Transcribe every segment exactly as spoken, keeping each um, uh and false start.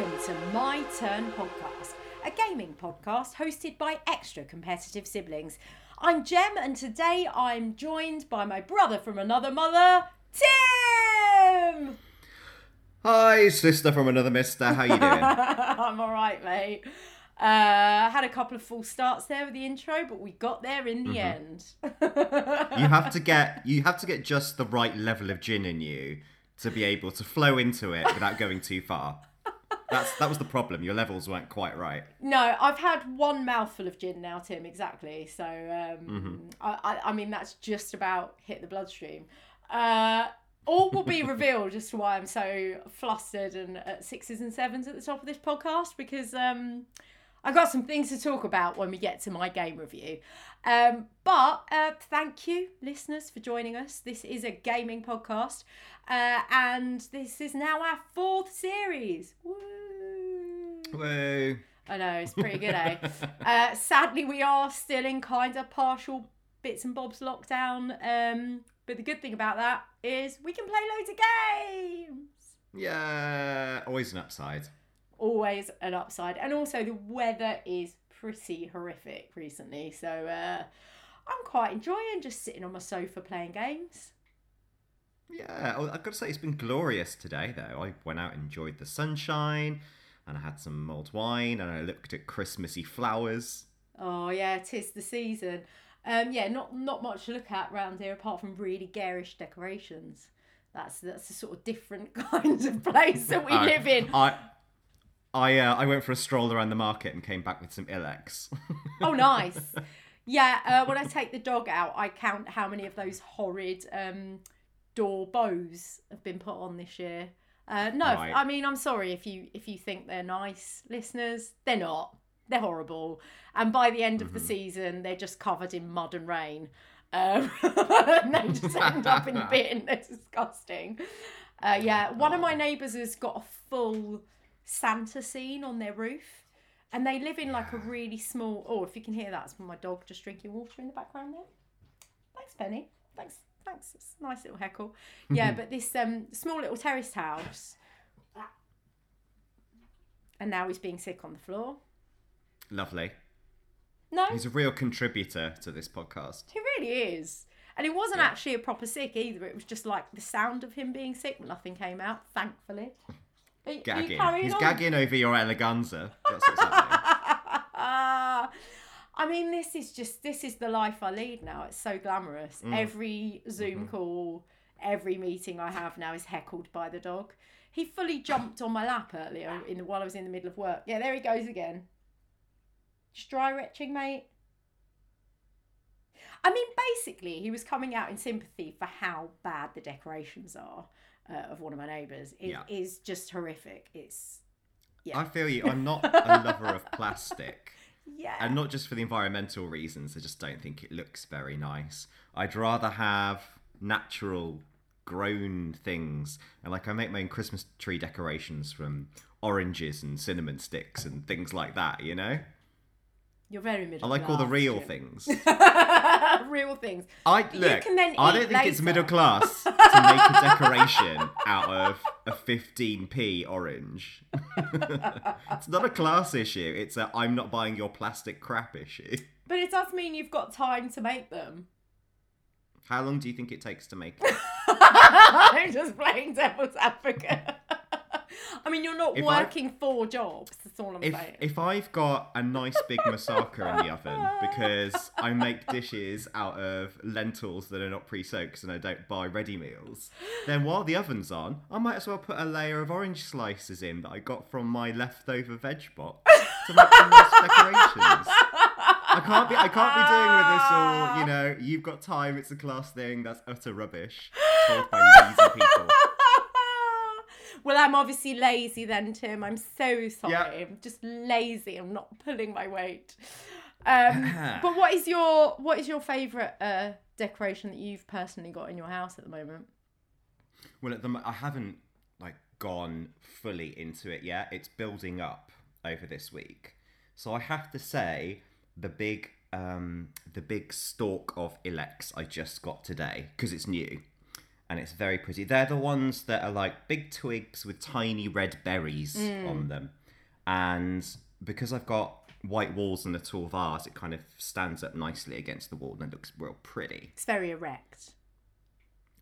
Welcome to My Turn Podcast, a gaming podcast hosted by extra competitive siblings. I'm Jem, and today I'm joined by my brother from another mother, Tim! Hi, sister from another mister, how you doing? I'm alright, mate. Uh, had a couple of false starts there with the intro, but we got there in the mm-hmm. end. You have to get, you have to get just the right level of gin in you to be able to flow into it without going too far. That's that was the problem. Your levels weren't quite right. No, I've had one mouthful of gin now, Tim. Exactly. So, um, mm-hmm. I, I, I mean, that's just about hit the bloodstream. Uh, all will be revealed as to why I'm so flustered and at sixes and sevens at the top of this podcast, because um, I've got some things to talk about when we get to my game review. Um, but uh, thank you, listeners, for joining us. This is a gaming podcast, uh, and this is now our fourth series. Woo! Whoa. I know, it's pretty good, eh? Uh, sadly, we are still in kind of partial bits and bobs lockdown. Um, but the good thing about that is we can play loads of games. Yeah, always an upside. Always an upside. And also the weather is pretty horrific recently. So uh, I'm quite enjoying just sitting on my sofa playing games. Yeah, I've got to say it's been glorious today, though. I went out and enjoyed the sunshine. And I had some mulled wine, and I looked at Christmassy flowers. Oh yeah, 'tis the season. Um, yeah, not not much to look at round here apart from really garish decorations. That's that's the sort of different kind of place that we I, live in. I I uh, I went for a stroll around the market and came back with some ilex. Oh, nice. Yeah, uh, when I take the dog out, I count how many of those horrid um, door bows have been put on this year. Uh, no, right. I mean, I'm sorry if you if you think they're nice, listeners. They're not. They're horrible. And by the end mm-hmm. of the season, they're just covered in mud and rain. Um, and they just end up in a bin. They're disgusting. Uh, yeah, one of my neighbours has got a full Santa scene on their roof. And they live in like a really small... Oh, if you can hear that, it's my dog just drinking water in the background there. Thanks, Penny. Thanks. Thanks, it's a nice little heckle. Yeah, but this um, small little terraced house. And now he's being sick on the floor. Lovely. No? He's a real contributor to this podcast. He really is. And it wasn't yeah. actually a proper sick either. It was just like the sound of him being sick. Nothing came out, thankfully. Are, gagging. Are he's on? Gagging over your eleganza. That's what's happening. I mean, this is just, this is the life I lead now. It's so glamorous. Mm. Every Zoom mm-hmm. call, every meeting I have now is heckled by the dog. He fully jumped on my lap earlier in, while I was in the middle of work. Yeah, there he goes again. Just dry retching, mate. I mean, basically, he was coming out in sympathy for how bad the decorations are uh, of one of my neighbours. It yeah. is just horrific. It's, yeah. I feel you. I'm not a lover of plastic. Yeah. And not just for the environmental reasons, I just don't think it looks very nice. I'd rather have natural grown things. And like I make my own Christmas tree decorations from oranges and cinnamon sticks and things like that, you know? You're very middle class. I like class, all the real Jim. Things. Real things. I look, you can then I don't think later. It's middle class to make a decoration out of a fifteen p orange. It's not a class issue. It's a I'm not buying your plastic crap issue. But it does mean you've got time to make them. How long do you think it takes to make it? I'm just playing devil's advocate. I mean, you're not if working I, four jobs, that's all I'm if, saying. If I've got a nice big moussaka in the oven because I make dishes out of lentils that are not pre-soaked and I don't buy ready meals, then while the oven's on, I might as well put a layer of orange slices in that I got from my leftover veg box to make some nice decorations. I can't be, I can't be doing with this all, you know, you've got time, it's a class thing, that's utter rubbish. Told by lazy people. Well, I'm obviously lazy then, Tim. I'm so sorry. Yeah. I'm just lazy. I'm not pulling my weight. Um, but what is your what is your favourite uh, decoration that you've personally got in your house at the moment? Well, at the mo- I haven't like gone fully into it yet. It's building up over this week, so I have to say the big um, the big stalk of ilex I just got today because it's new. and it's very pretty. They're the ones that are like big twigs with tiny red berries mm. on them. And because I've got white walls and a tall vase, it kind of stands up nicely against the wall and it looks real pretty. It's very erect.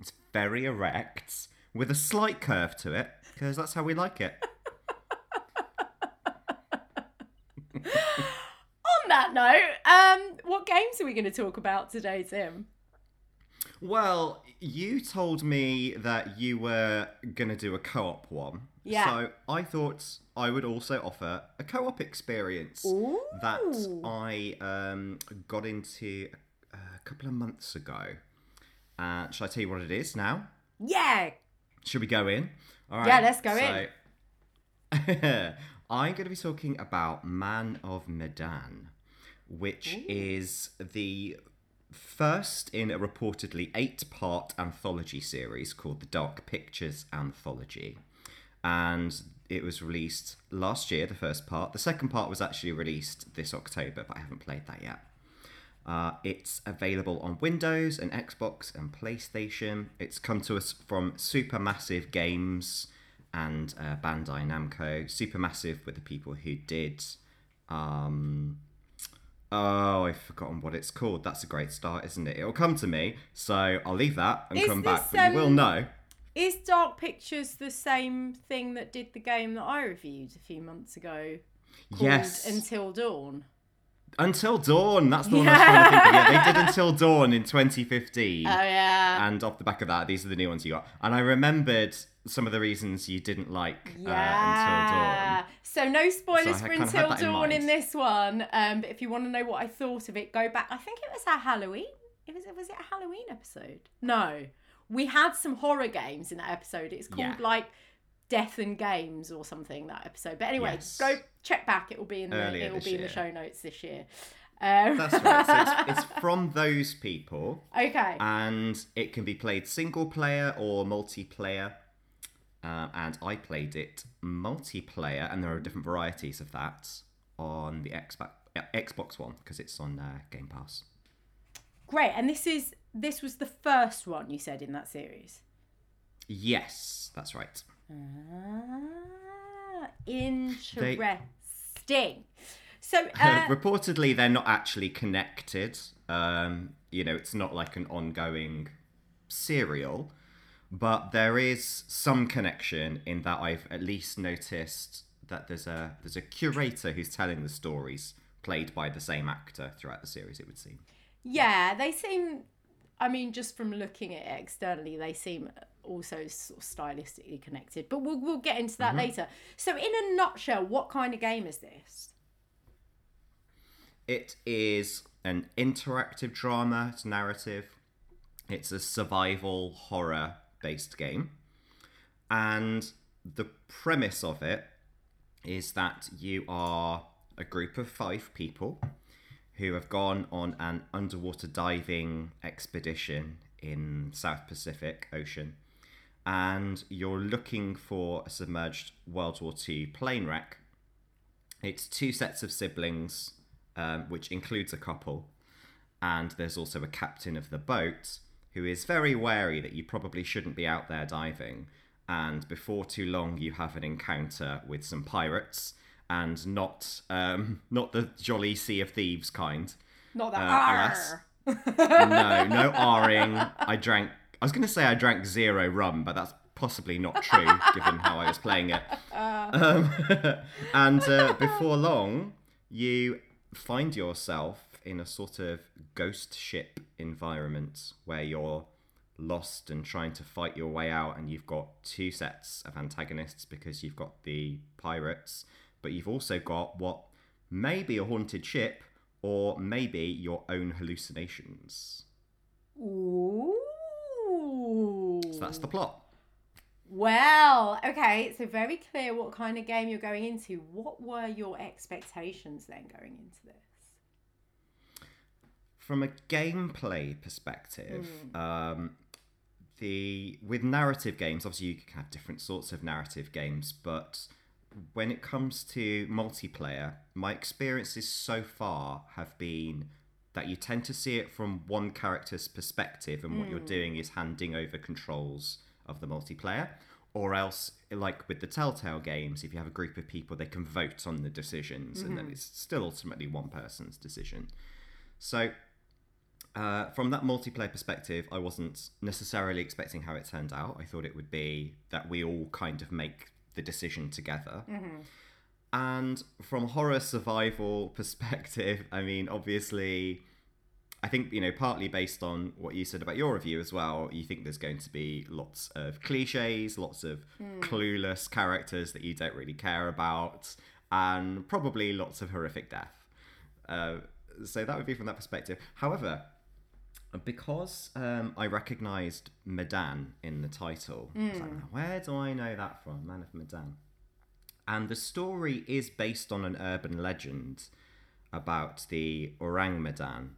It's very erect with a slight curve to it, because that's how we like it. On that note, um, what games are we going to talk about today, Tim? Well, you told me that you were going to do a co-op one. Yeah. So I thought I would also offer a co-op experience Ooh. that I um, got into a couple of months ago. Uh, shall I tell you what it is now? Yeah. Should we go in? All right. Yeah, let's go so, in. I'm going to be talking about Man of Medan, which Ooh. is the first in a reportedly eight-part anthology series called The Dark Pictures Anthology. And it was released last year, the first part. The second part was actually released this October, but I haven't played that yet. Uh, it's available on Windows and Xbox and PlayStation. It's come to us from Supermassive Games and uh, Bandai Namco. Supermassive were the people who did... Um, oh, I've forgotten what it's called. That's a great start, isn't it? It'll come to me, so I'll leave that and Is come back. But um, you will know. Is Dark Pictures the same thing that did the game that I reviewed a few months ago? Yes. Until Dawn. Until Dawn, that's the one yeah. I was trying to think of. Yeah, they did Until Dawn in twenty fifteen. Oh, yeah. And off the back of that, these are the new ones you got. And I remembered some of the reasons you didn't like yeah. uh, Until Dawn. So no spoilers so for Until Dawn in, in this one. Um, but if you want to know what I thought of it, go back. I think it was our Halloween. It was, was it a Halloween episode? No. We had some horror games in that episode. It's called, yeah. like, Death and Games or something, that episode. But anyway, yes. go check back. It will be in the, it will be in the show notes this year. Um... That's right. So it's, it's from those people. Okay. And it can be played single-player or multiplayer. Um, and I played it multiplayer, and there are different varieties of that on the Xbox, uh, Xbox One, because it's on uh, Game Pass. Great. And this is... This was the first one you said in that series? Yes, that's right. Ah, interesting. They, so uh, reportedly, they're not actually connected. Um, you know, it's not like an ongoing serial, but there is some connection in that I've at least noticed that there's a there's a curator who's telling the stories played by the same actor throughout the series, it would seem. Yeah, they seem... I mean, just from looking at it externally, they seem also sort of stylistically connected. But we'll we'll get into that mm-hmm. later. So in a nutshell, what kind of game is this? It is an interactive drama. It's narrative. It's a survival horror-based game. And the premise of it is that you are a group of five people who have gone on an underwater diving expedition in South Pacific Ocean. And you're looking for a submerged World War Two plane wreck. It's two sets of siblings, um, which includes a couple. And there's also a captain of the boat who is very wary that you probably shouldn't be out there diving. And before too long, you have an encounter with some pirates. And not um, not the jolly Sea of Thieves kind. Not that uh, R. No, no R-ing. I drank... I was going to say I drank zero rum, but that's possibly not true, given how I was playing it. Uh. Um, and uh, before long, you find yourself in a sort of ghost ship environment where you're lost and trying to fight your way out, and you've got two sets of antagonists because you've got the pirates... But you've also got what may be a haunted ship or maybe your own hallucinations. Ooh. So that's the plot. Well, okay, so very clear what kind of game you're going into. What were your expectations then going into this? From a gameplay perspective, mm. um, the with narrative games, obviously you can have different sorts of narrative games, but... When it comes to multiplayer, my experiences so far have been that you tend to see it from one character's perspective, and mm. what you're doing is handing over controls of the multiplayer. Or else, like with the Telltale games, if you have a group of people, they can vote on the decisions, mm-hmm. and then it's still ultimately one person's decision. So uh, from that multiplayer perspective, I wasn't necessarily expecting how it turned out. I thought it would be that we all kind of make the decision together. Mm-hmm. And from horror survival perspective, I mean, obviously, I think, you know, partly based on what you said about your review as well, you think there's going to be lots of cliches, lots of mm. clueless characters that you don't really care about, and probably lots of horrific death. Uh, so that would be from that perspective. However, because um, I recognised Medan in the title, mm. I was like, where do I know that from? Man of Medan. And the story is based on an urban legend about the Orang Medan.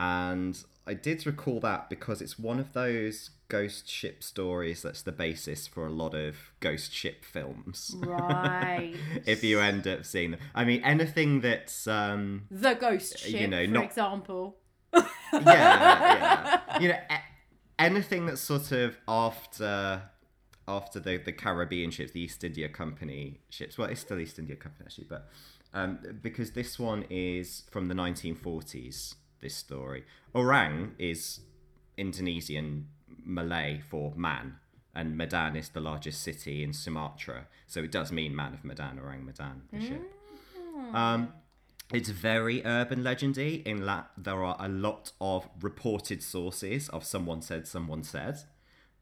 And I did recall that because it's one of those ghost ship stories that's the basis for a lot of ghost ship films. Right. If you end up seeing them. I mean, anything that's... Um, the ghost ship, you know, for not... example. yeah, yeah. You know, a- anything that's sort of after... after the, the Caribbean ships, the East India Company ships. Well, it's still East India Company, actually, but um, because this one is from the nineteen forties, this story. Orang is Indonesian Malay for man, and Medan is the largest city in Sumatra, so it does mean Man of Medan, Orang Medan, the mm. ship. Um, it's very urban legendy in that there are a lot of reported sources of someone said, someone said.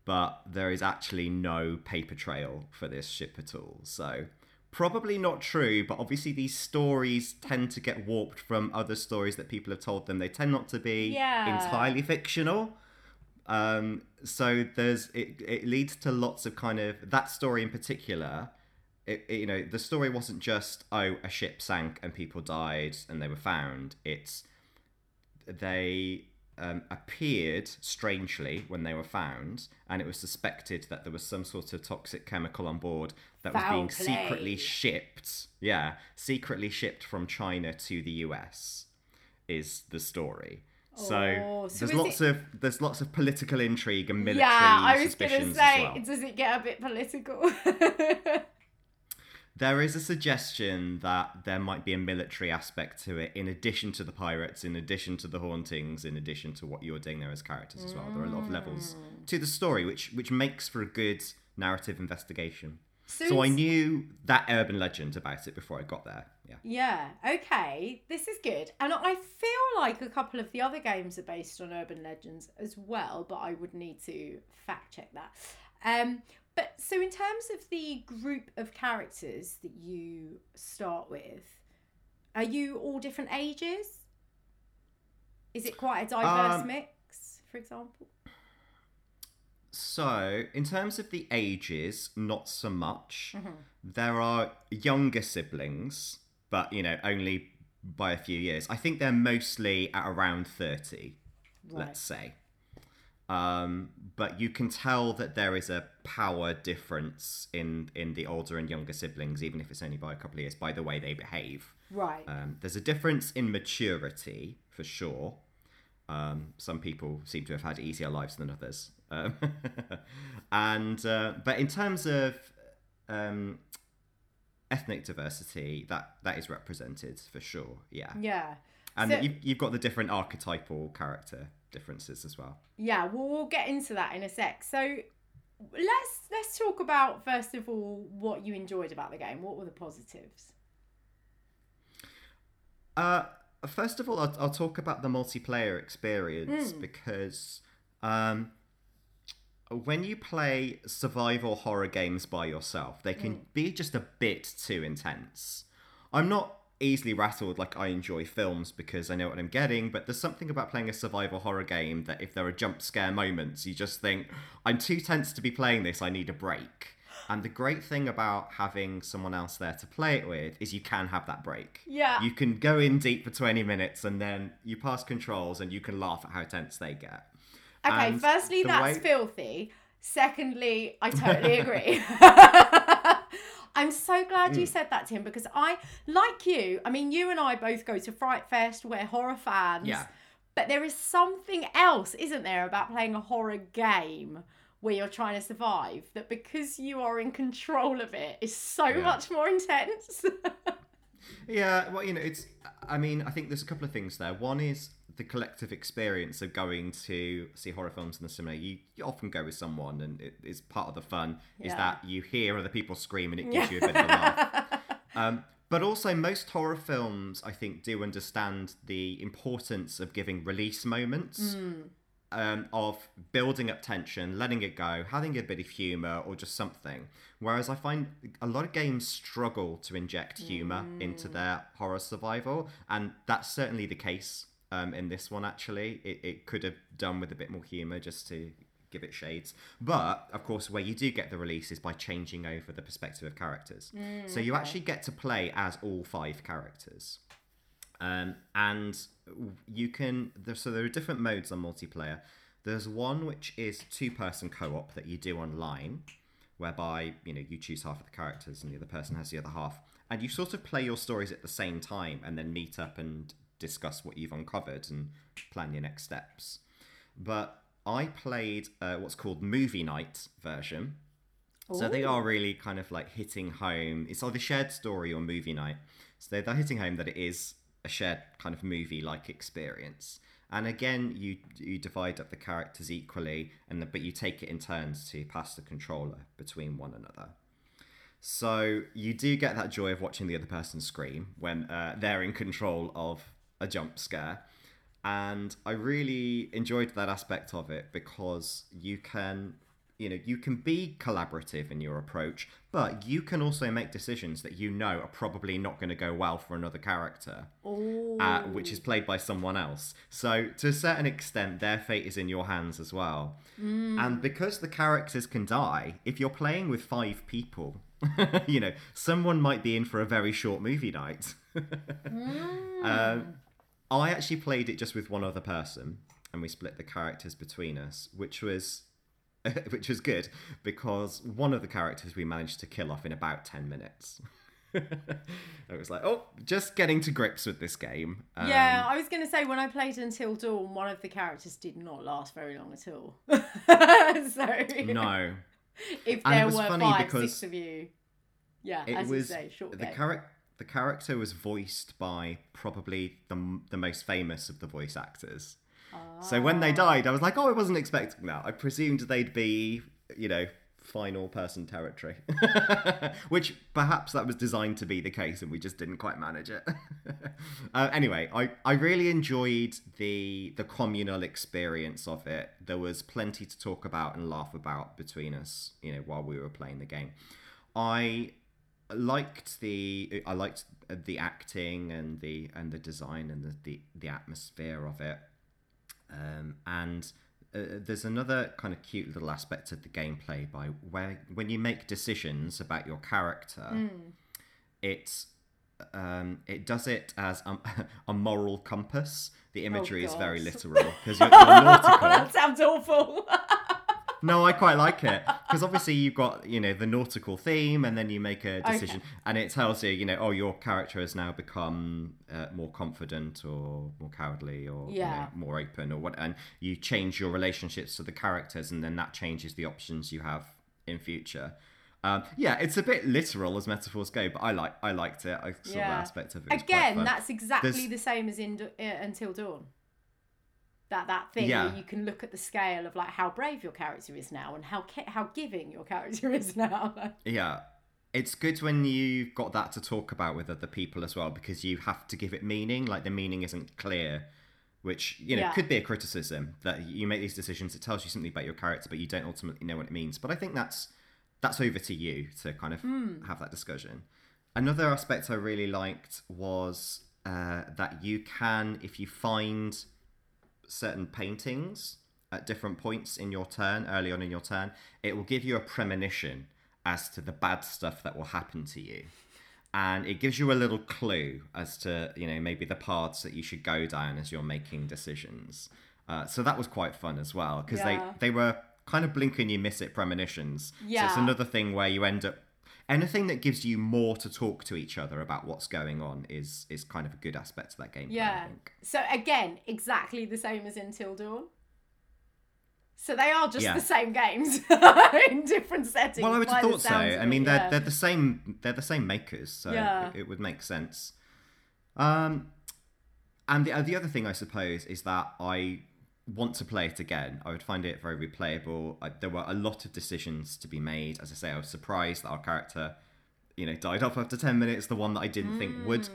But there is actually no paper trail for this ship at all. So probably not true, but obviously these stories tend to get warped from other stories that people have told them. They tend not to be yeah. entirely fictional. Um, so there's it, it leads to lots of kind of... That story in particular, it, it, you know, the story wasn't just, oh, a ship sank and people died and they were found. It's they... Um, appeared strangely when they were found, and it was suspected that there was some sort of toxic chemical on board that Foul was being play. secretly shipped yeah secretly shipped from China to the U S is the story. So, so there's lots it... of there's lots of political intrigue and military yeah I was suspicions gonna say well. Does it get a bit political? There is a suggestion that there might be a military aspect to it, in addition to the pirates, in addition to the hauntings, in addition to what you're doing there as characters as well. There are a lot of levels to the story, which which makes for a good narrative investigation. So, so I knew that urban legend about it before I got there. Yeah. Yeah. Okay. This is good. And I feel like a couple of the other games are based on urban legends as well, but I would need to fact check that. Um, But so in terms of the group of characters that you start with, are you all different ages? Is it quite a diverse um, mix, for example? So in terms of the ages, not so much. Mm-hmm. There are younger siblings, but, you know, only by a few years. I think they're mostly at around thirty, right. let's say. Um, but you can tell that there is a power difference in, in the older and younger siblings, even if it's only by a couple of years, by the way they behave. Right. Um, there's a difference in maturity, for sure. Um, some people seem to have had easier lives than others. Um, and uh, but in terms of um, ethnic diversity, that, that is represented, for sure, yeah. Yeah. And so, you've, you've got the different archetypal character differences as well. Yeah, we'll, we'll get into that in a sec. So let's let's talk about, first of all, what you enjoyed about the game. What were the positives? Uh, first of all, I'll, I'll talk about the multiplayer experience mm. because um, when you play survival horror games by yourself, they can mm. be just a bit too intense. I'm not... easily rattled. Like, I enjoy films because I know what I'm getting, but there's something about playing a survival horror game that if there are jump scare moments, you just think, I'm too tense to be playing this, I need a break. And the great thing about having someone else there to play it with is you can have that break. Yeah. You can go in deep for twenty minutes and then you pass controls and you can laugh at how tense they get. Okay, and firstly, that's way... filthy. Secondly, I totally agree. I'm so glad mm. you said that, Tim, because I, like you, I mean, you and I both go to Fright Fest, we're horror fans. Yeah. But there is something else, isn't there, about playing a horror game where you're trying to survive, that because you are in control of it is so yeah. much more intense. Yeah, well, you know, it's, I mean, I think there's a couple of things there. One is the collective experience of going to see horror films in the cinema. You, you often go with someone, and it is part of the fun yeah. is that you hear other people scream and it gives yeah. you a bit of a laugh. Um, but also most horror films, I think, do understand the importance of giving release moments, mm. um, of building up tension, letting it go, having a bit of humour or just something. Whereas I find a lot of games struggle to inject humour mm. into their horror survival. And that's certainly the case um, in this one, actually. It, it could have done with a bit more humour just to give it shades. But, of course, where you do get the release is by changing over the perspective of characters. Mm, so you okay. actually get to play as all five characters. Um, and you can... There, so there are different modes on multiplayer. There's one which is two-person co-op that you do online, whereby, you know, you choose half of the characters and the other person has the other half. And you sort of play your stories at the same time and then meet up and discuss what you've uncovered and plan your next steps. But... I played uh, what's called Movie Night version. Ooh. So they are really kind of like hitting home. It's either shared story or movie night. So they're, they're hitting home that it is a shared kind of movie-like experience. And again, you you divide up the characters equally, and the, but you take it in turns to pass the controller between one another. So you do get that joy of watching the other person scream when uh, they're in control of a jump scare. And I really enjoyed that aspect of it because you can, you know, you can be collaborative in your approach, but you can also make decisions that you know are probably not going to go well for another character, uh, which is played by someone else. So to a certain extent, their fate is in your hands as well. Mm. And because the characters can die, if you're playing with five people, you know, someone might be in for a very short movie night. mm. um, I actually played it just with one other person, and we split the characters between us, which was which was good, because one of the characters we managed to kill off in about ten minutes. I was like, oh, just getting to grips with this game. Um, yeah, I was going to say, when I played Until Dawn, one of the characters did not last very long at all. So, no. If there were five, six of you. Yeah, as you say, short game. Character... The character was voiced by probably the the most famous of the voice actors. Oh. So when they died, I was like, oh, I wasn't expecting that. I presumed they'd be, you know, final person territory. Which perhaps that was designed to be the case and we just didn't quite manage it. uh, anyway, I, I really enjoyed the the communal experience of it. There was plenty to talk about and laugh about between us, you know, while we were playing the game. I... liked the I liked the acting and the and the design and the the, the atmosphere of it, um, and uh, there's another kind of cute little aspect of the gameplay by where when you make decisions about your character, mm. it's um, it does it as a, a moral compass. The imagery oh, is very literal because you're, you're nautical. That sounds awful. No, I quite like it because obviously you've got, you know, the nautical theme, and then you make a decision, okay. and it tells you, you know, oh, your character has now become uh, more confident or more cowardly or yeah. you know, more open or what, and you change your relationships to the characters, and then that changes the options you have in future. Um, yeah, it's a bit literal as metaphors go, but I like I liked it. I saw yeah. that aspect of it. Again, that's exactly There's... the same as in uh, Until Dawn. That, that thing yeah. where you can look at the scale of like how brave your character is now and how ca- how giving your character is now. Yeah, it's good when you've got that to talk about with other people as well, because you have to give it meaning. Like the meaning isn't clear, which, you know, yeah. could be a criticism that you make these decisions. It tells you something about your character, but you don't ultimately know what it means. But I think that's that's over to you to kind of mm. have that discussion. Another aspect I really liked was uh, that you can, if you find certain paintings at different points in your turn, early on in your turn, it will give you a premonition as to the bad stuff that will happen to you, and it gives you a little clue as to, you know, maybe the paths that you should go down as you're making decisions. Uh, so that was quite fun as well, because yeah. they they were kind of blink and you miss it premonitions. Yeah. So it's another thing where you end up anything that gives you more to talk to each other about what's going on is is kind of a good aspect to that game. Yeah. I think. So again, exactly the same as Until Dawn. So they are just yeah. the same games in different settings. Well, I would have thought so. I mean, they're yeah. they're the same. They're the same makers, so yeah. it, it would make sense. Um, and the the other thing I suppose is that I want to play it again. I would find it very replayable. I, there were a lot of decisions to be made. As I say, I was surprised that our character, you know, died off after ten minutes. The one that I didn't mm. think would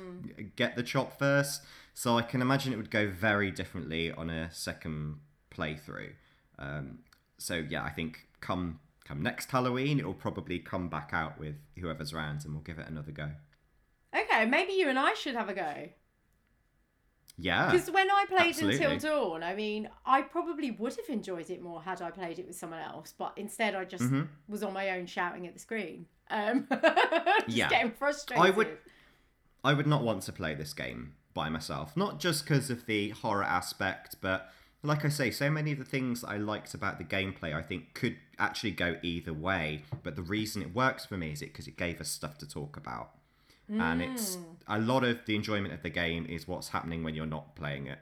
get the chop first. So I can imagine it would go very differently on a second playthrough. Um, so yeah, I think come come next Halloween, it'll probably come back out with whoever's around and we'll give it another go. Okay, maybe you and I should have a go. Yeah, because when I played absolutely. Until Dawn, I mean, I probably would have enjoyed it more had I played it with someone else. But instead, I just mm-hmm. was on my own shouting at the screen. Um, just yeah. getting frustrated. I would, I would not want to play this game by myself. Not just because of the horror aspect, but... like I say, so many of the things I liked about the gameplay, I think, could actually go either way. But the reason it works for me is it because it gave us stuff to talk about. Mm. And it's a lot of the enjoyment of the game is what's happening when you're not playing it.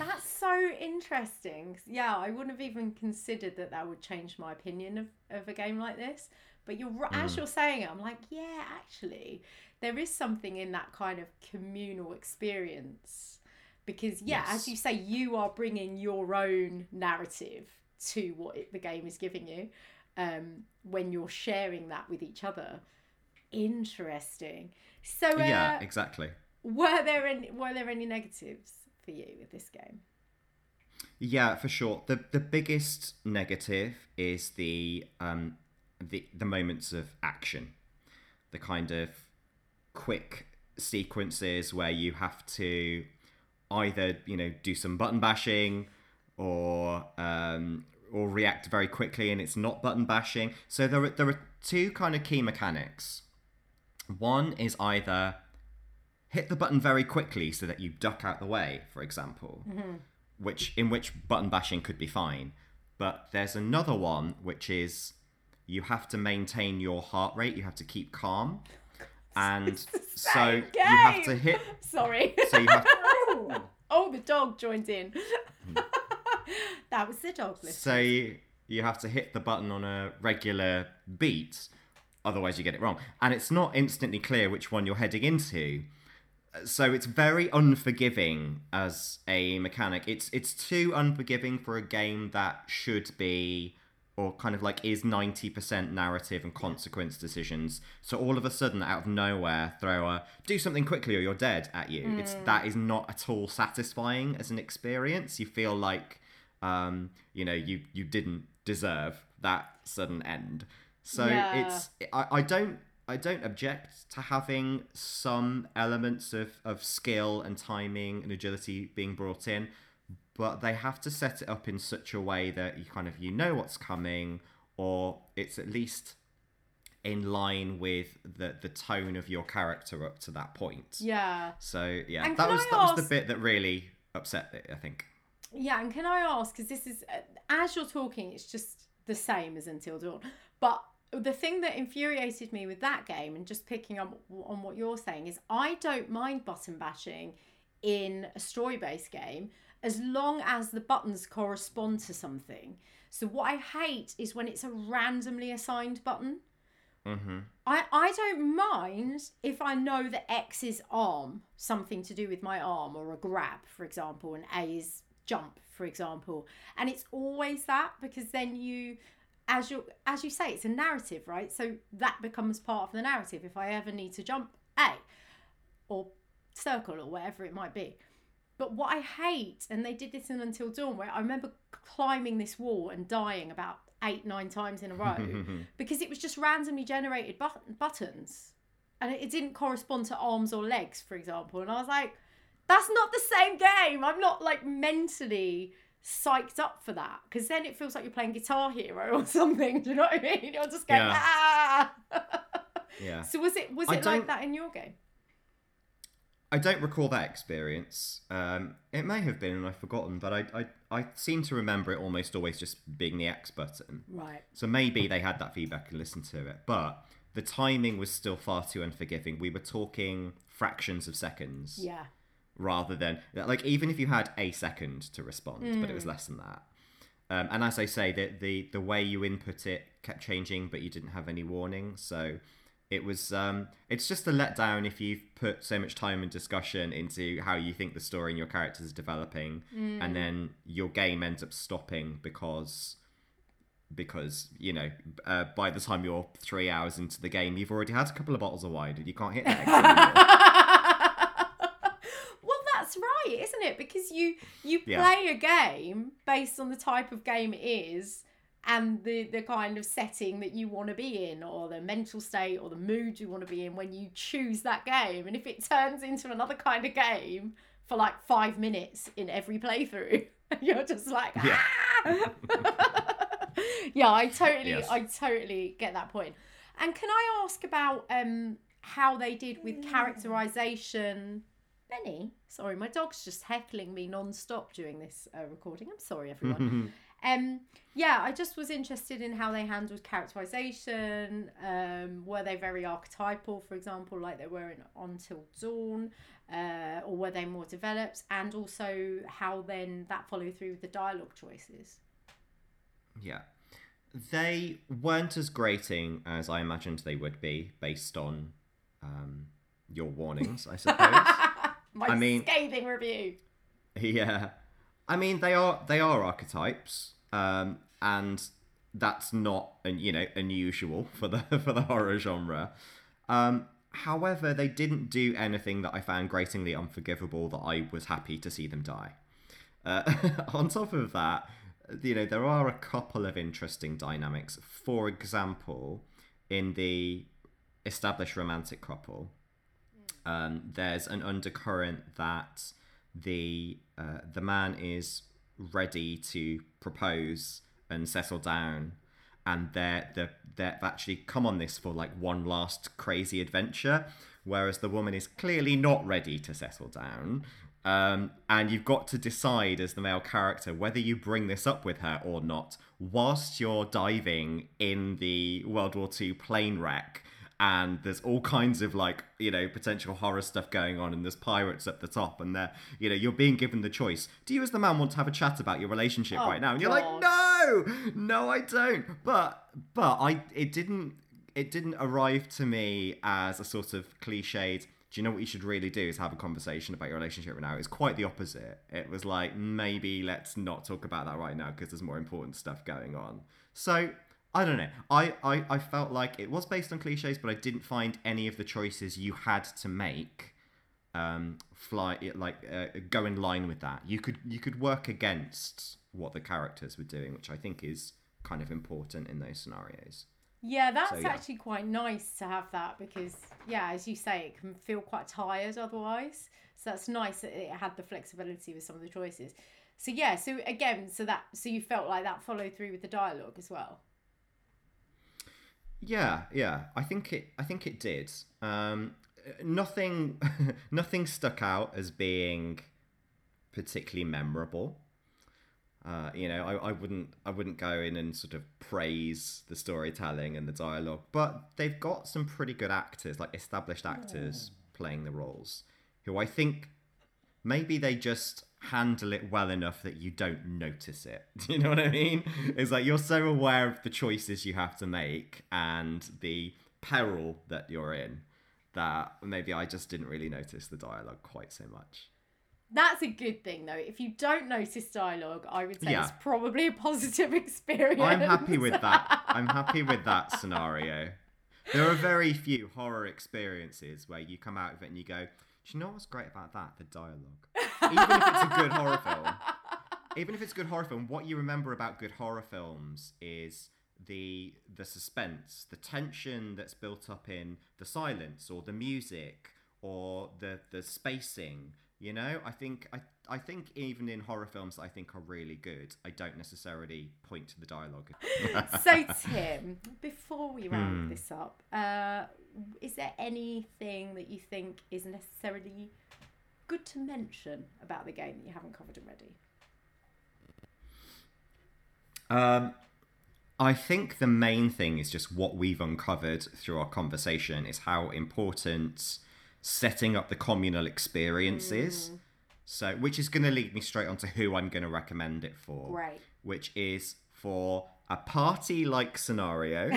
That's so interesting. Yeah, I wouldn't have even considered that that would change my opinion of, of a game like this. But you're mm. as you're saying it, I'm like, yeah, actually, there is something in that kind of communal experience. Because, yeah, yes. as you say, you are bringing your own narrative to what it, the game is giving you um, when you're sharing that with each other. Interesting. So uh, yeah, exactly. Were there any were there any negatives for you with this game? Yeah, for sure. The the biggest negative is the um the the moments of action, the kind of quick sequences where you have to either, you know, do some button bashing or um, or react very quickly, and it's not button bashing. So there are, there are two kind of key mechanics. One is either hit the button very quickly so that you duck out the way, for example, mm-hmm. which in which button bashing could be fine. But there's another one, which is you have to maintain your heart rate. You have to keep calm. And so game. you have to hit. Sorry. So you have to... oh. oh, the dog joined in. That was the dog list. So you, you have to hit the button on a regular beat, otherwise you get it wrong. And it's not instantly clear which one you're heading into. So it's very unforgiving as a mechanic. It's it's too unforgiving for a game that should be, or kind of like is, ninety percent narrative and consequence decisions. So all of a sudden, out of nowhere, throw a do something quickly or you're dead at you. Mm. It's that is not at all satisfying as an experience. You feel like, um, you know, you, you didn't deserve that sudden end. So yeah. it's I, I don't I don't object to having some elements of, of skill and timing and agility being brought in. But they have to set it up in such a way that you kind of, you know what's coming, or it's at least in line with the, the tone of your character up to that point. Yeah. So, yeah, and that was I that ask... was the bit that really upset me, I think. Yeah, and can I ask, because this is, as you're talking, it's just the same as Until Dawn. But the thing that infuriated me with that game, and just picking up on what you're saying, is I don't mind button bashing in a story-based game, as long as the buttons correspond to something. So what I hate is when it's a randomly assigned button. Mm-hmm. I, I don't mind if I know that X is arm, something to do with my arm, or a grab, for example, and A is jump, for example. And it's always that, because then you, as you as you say, it's a narrative, right? So that becomes part of the narrative. If I ever need to jump, A, or circle, or whatever it might be. But what I hate, and they did this in Until Dawn, where I remember climbing this wall and dying about eight, nine times in a row because it was just randomly generated but- buttons. And it didn't correspond to arms or legs, for example. And I was like, that's not the same game. I'm not like mentally psyched up for that, because then it feels like you're playing Guitar Hero or something. Do you know what I mean? You're just going, yeah. ah. yeah. So was it was it like that in your game? I don't recall that experience. Um, it may have been, and I've forgotten, but I, I I seem to remember it almost always just being the X button. Right. So maybe they had that feedback and listened to it. But the timing was still far too unforgiving. We were talking fractions of seconds. Yeah. Rather than, like, even if you had a second to respond, mm. but it was less than that. Um, and as I say, the, the, the way you input it kept changing, but you didn't have any warning. So it was, um, it's just a letdown if you've put so much time and discussion into how you think the story and your characters is developing, mm. and then your game ends up stopping because... Because, you know, uh, by the time you're three hours into the game, you've already had a couple of bottles of wine and you can't hit next anymore. Well, that's right, isn't it? Because you, you play yeah. a game based on the type of game it is and the, the kind of setting that you want to be in, or the mental state or the mood you want to be in when you choose that game. And if it turns into another kind of game for like five minutes in every playthrough, you're just like, yeah. ah! Yeah, I totally, yes. I totally get that point. And can I ask about um how they did with characterization? Benny, sorry, my dog's just heckling me non-stop during this uh, recording. I'm sorry, everyone. um, yeah, I just was interested in how they handled characterization. Um, were they very archetypal, for example, like they were in Until Dawn, uh, or were they more developed? And also how then that followed through with the dialogue choices. Yeah, they weren't as grating as I imagined they would be based on um, your warnings, I suppose. My I mean, scathing review. Yeah, I mean they are they are archetypes, um, and that's not an, you know unusual for the for the horror genre. Um, however, they didn't do anything that I found gratingly unforgivable that I was happy to see them die. Uh, on top of that. You know, there are a couple of interesting dynamics. For example, in the established romantic couple, um, there's an undercurrent that the uh, the man is ready to propose and settle down, and they're, they're, they've actually come on this for like one last crazy adventure, whereas the woman is clearly not ready to settle down. Um, and you've got to decide as the male character whether you bring this up with her or not whilst you're diving in the World War Two plane wreck, and there's all kinds of like, you know, potential horror stuff going on, and there's pirates at the top, and they're, you know, you're being given the choice. Do you as the man want to have a chat about your relationship oh, right now? And you're God. like, no, no, I don't. But, but I, it didn't, it didn't arrive to me as a sort of cliched, do you know what you should really do is have a conversation about your relationship right now? It's quite the opposite. It was like, maybe let's not talk about that right now because there's more important stuff going on. So, I don't know. I, I, I felt like it was based on cliches, but I didn't find any of the choices you had to make um, fly like uh, go in line with that. You could you could work against what the characters were doing, which I think is kind of important in those scenarios. Yeah, that's so, yeah. actually quite nice to have that because, yeah, as you say, it can feel quite tired otherwise. So that's nice that it had the flexibility with some of the choices. So yeah, so again, so that so you felt like that followed through with the dialogue as well. Yeah, yeah, I think it. I think it did. Um, nothing, nothing stuck out as being particularly memorable. Uh, you know, I, I wouldn't I wouldn't go in and sort of praise the storytelling and the dialogue, but they've got some pretty good actors, like established actors yeah. playing the roles, who I think maybe they just handle it well enough that you don't notice it. Do you know what I mean? It's like you're so aware of the choices you have to make and the peril that you're in that maybe I just didn't really notice the dialogue quite so much. That's a good thing, though. If you don't notice dialogue, I would say yeah. it's probably a positive experience. I'm happy with that. I'm happy with that scenario. There are very few horror experiences where you come out of it and you go, do you know what's great about that? The dialogue. Even if it's a good horror film. Even if it's a good horror film, what you remember about good horror films is the the suspense, the tension that's built up in the silence or the music or the the spacing. You know, I think I I think even in horror films that I think are really good, I don't necessarily point to the dialogue. So Tim, before we round hmm. this up, uh, is there anything that you think is necessarily good to mention about the game that you haven't covered already? Um, I think the main thing is just what we've uncovered through our conversation is how important setting up the communal experience mm. is. So, which is going to lead me straight on to who I'm going to recommend it for. Right. Which is for a party-like scenario.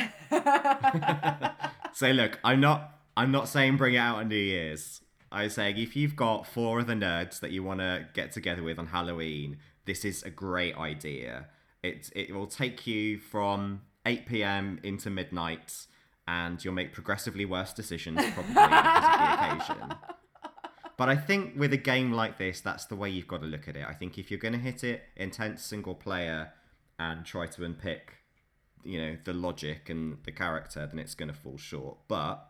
So look, I'm not I'm not saying bring it out on New Year's. I'm saying if you've got four of the nerds that you want to get together with on Halloween, this is a great idea. It, it will take you from eight p.m. into midnight, and you'll make progressively worse decisions probably because of the occasion. But I think with a game like this, that's the way you've got to look at it. I think if you're going to hit it intense single player and try to unpick, you know, the logic and the character, then it's going to fall short. But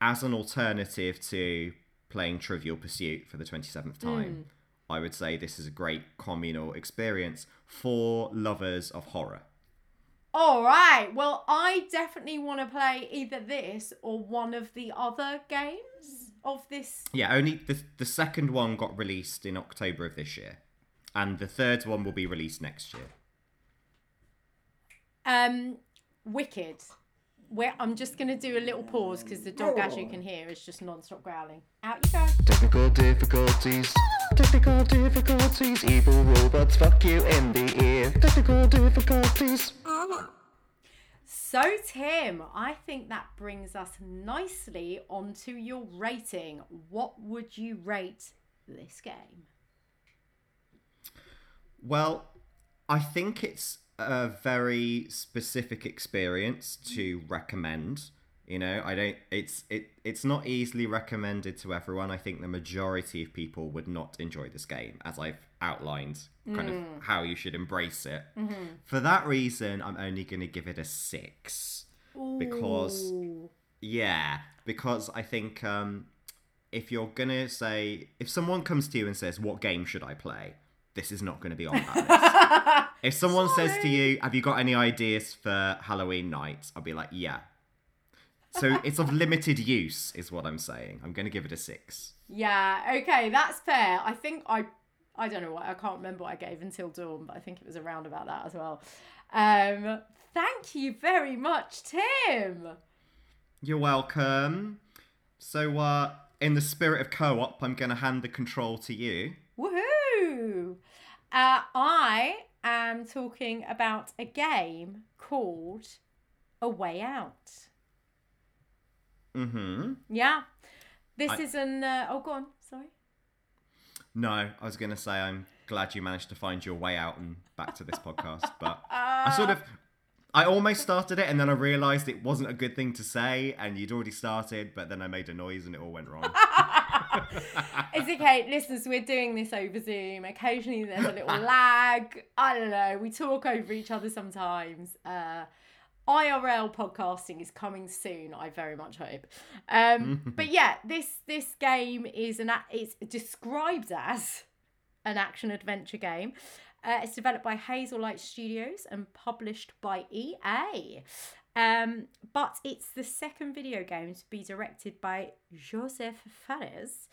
as an alternative to playing Trivial Pursuit for the twenty-seventh time, mm. I would say this is a great communal experience for lovers of horror. All right. Well, I definitely want to play either this or one of the other games of this. Yeah, only the the second one got released in October of this year, and the third one will be released next year. Um, wicked. We're, I'm just going to do a little pause because the dog, as you can hear, is just non-stop growling. Out you go. Technical difficulties. Technical difficulties. Evil robots fuck you in the ear. Technical difficulties. So, Tim, I think that brings us nicely onto your rating. What would you rate this game? Well, I think it's a very specific experience to recommend. You know, I don't it's it it's not easily recommended to everyone. I think the majority of people would not enjoy this game, as I've outlined kind mm. of how you should embrace it. Mm-hmm. For that reason, I'm only going to give it a six. Ooh. because yeah because I think um if you're gonna say, if someone comes to you and says, what game should I play, this is not going to be on that list. If someone Sorry. says to you, have you got any ideas for Halloween night? I'll be like, yeah. So it's of limited use is what I'm saying. I'm going to give it a six. Yeah, okay, that's fair. I think I, I don't know what, I can't remember what I gave Until Dawn, but I think it was around about that as well. Um, thank you very much, Tim. You're welcome. So uh, in the spirit of co-op, I'm going to hand the control to you. Woohoo! Uh, I am talking about a game called A Way Out. Mm-hmm. Yeah. This I... is an... Uh... Oh, go on. Sorry. No, I was going to say I'm glad you managed to find your way out and back to this podcast, but uh... I sort of... I almost started it, and then I realised it wasn't a good thing to say, and you'd already started, but then I made a noise and it all went wrong. It's okay, listeners, we're doing this over Zoom. Occasionally there's a little lag. I don't know, we talk over each other sometimes. Uh, I R L podcasting is coming soon, I very much hope. Um, but yeah, this this game is an it's described as an action-adventure game. Uh, it's developed by Hazelight Studios and published by E A. Um, but it's the second video game to be directed by Joseph Fares,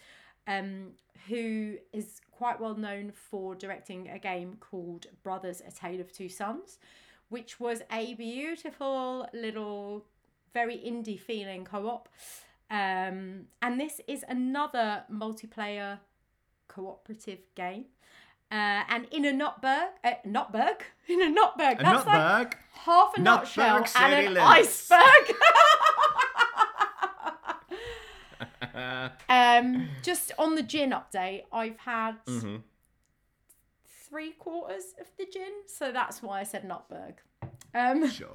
um, who is quite well known for directing a game called Brothers, A Tale of Two Sons, which was a beautiful little, very indie feeling co-op. Um, and this is another multiplayer cooperative game. Uh, and in a Notburg, uh, Notburg, in a Notburg, a that's Notburg. Like half a Notburg nutshell and an lives. iceberg. um, just on the gin update, I've had mm-hmm. three quarters of the gin, so that's why I said Notburg. Um, sure.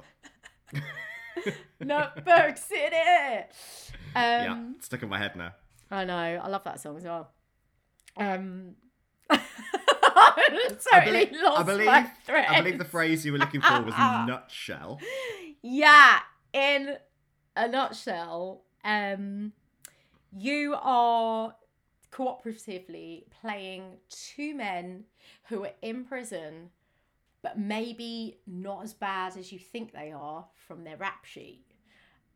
Notburg City. Um, yeah, it's stuck in my head now. I know, I love that song as well. Um. Totally I believe, lost I believe, my thread. I believe the phrase you were looking for was nutshell. Yeah, in a nutshell, um, you are cooperatively playing two men who are in prison, but maybe not as bad as you think they are from their rap sheet.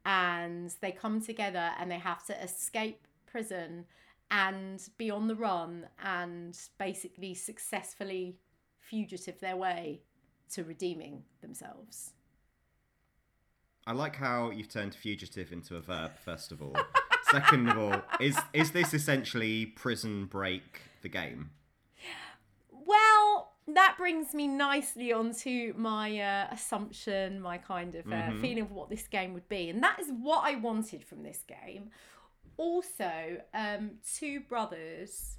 And they come together and they have to escape prison and be on the run and basically successfully fugitive their way to redeeming themselves. I like how you've turned fugitive into a verb, first of all. Second of all, is is this essentially Prison Break the game? Well, that brings me nicely onto my uh, assumption, my kind of uh, mm-hmm. feeling of what this game would be. And that is what I wanted from this game. Also, um, Two Brothers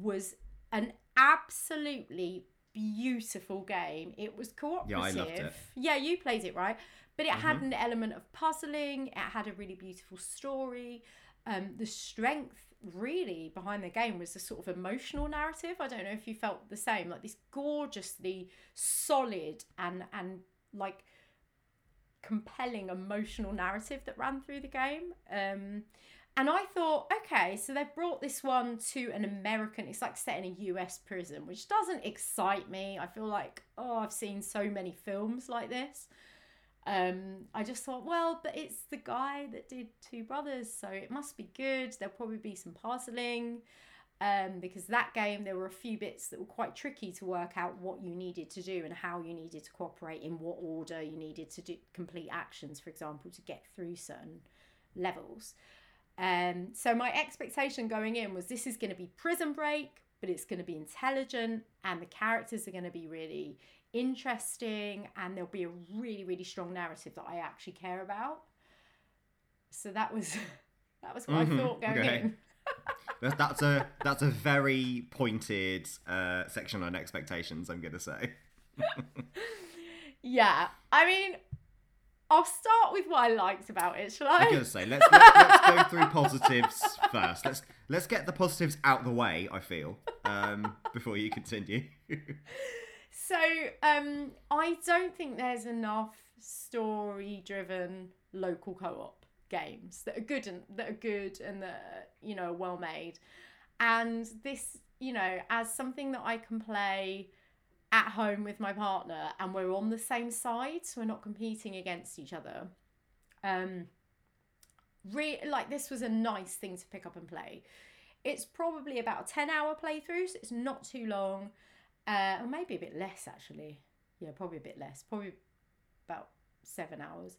was an absolutely beautiful game. It was cooperative. Yeah, I loved it. Yeah, you played it, right? But it mm-hmm. had an element of puzzling. It had a really beautiful story. Um, the strength really behind the game was the sort of emotional narrative. I don't know if you felt the same, like this gorgeously solid and and like compelling emotional narrative that ran through the game. Um, and I thought, okay, so they've brought this one to an American, it's like set in a U S prison, which doesn't excite me. I feel like, oh, I've seen so many films like this. Um, I just thought, well, but it's the guy that did Two Brothers, so it must be good. There'll probably be some puzzling, um, because that game, there were a few bits that were quite tricky to work out what you needed to do and how you needed to cooperate, in what order you needed to do, complete actions, for example, to get through certain levels. Um, so my expectation going in was this is going to be Prison Break, but it's going to be intelligent and the characters are going to be really interesting and there'll be a really really strong narrative that I actually care about. So that was that was what mm-hmm. I thought going okay. in. that's a that's a very pointed uh section on expectations, I'm gonna say. Yeah, I mean, I'll start with what I liked about it, shall I? I was gonna say let's let, let's go through positives first. Let's let's get the positives out the way, I feel, um before you continue. So um, I don't think there's enough story-driven local co-op games that are good and that are good and that are, you know, well made. And this, you know, as something that I can play at home with my partner, and we're on the same side, so we're not competing against each other. Um, re- like this was a nice thing to pick up and play. It's probably about a ten-hour playthrough, so it's not too long. Uh, or maybe a bit less actually. Yeah, probably a bit less. Probably about seven hours.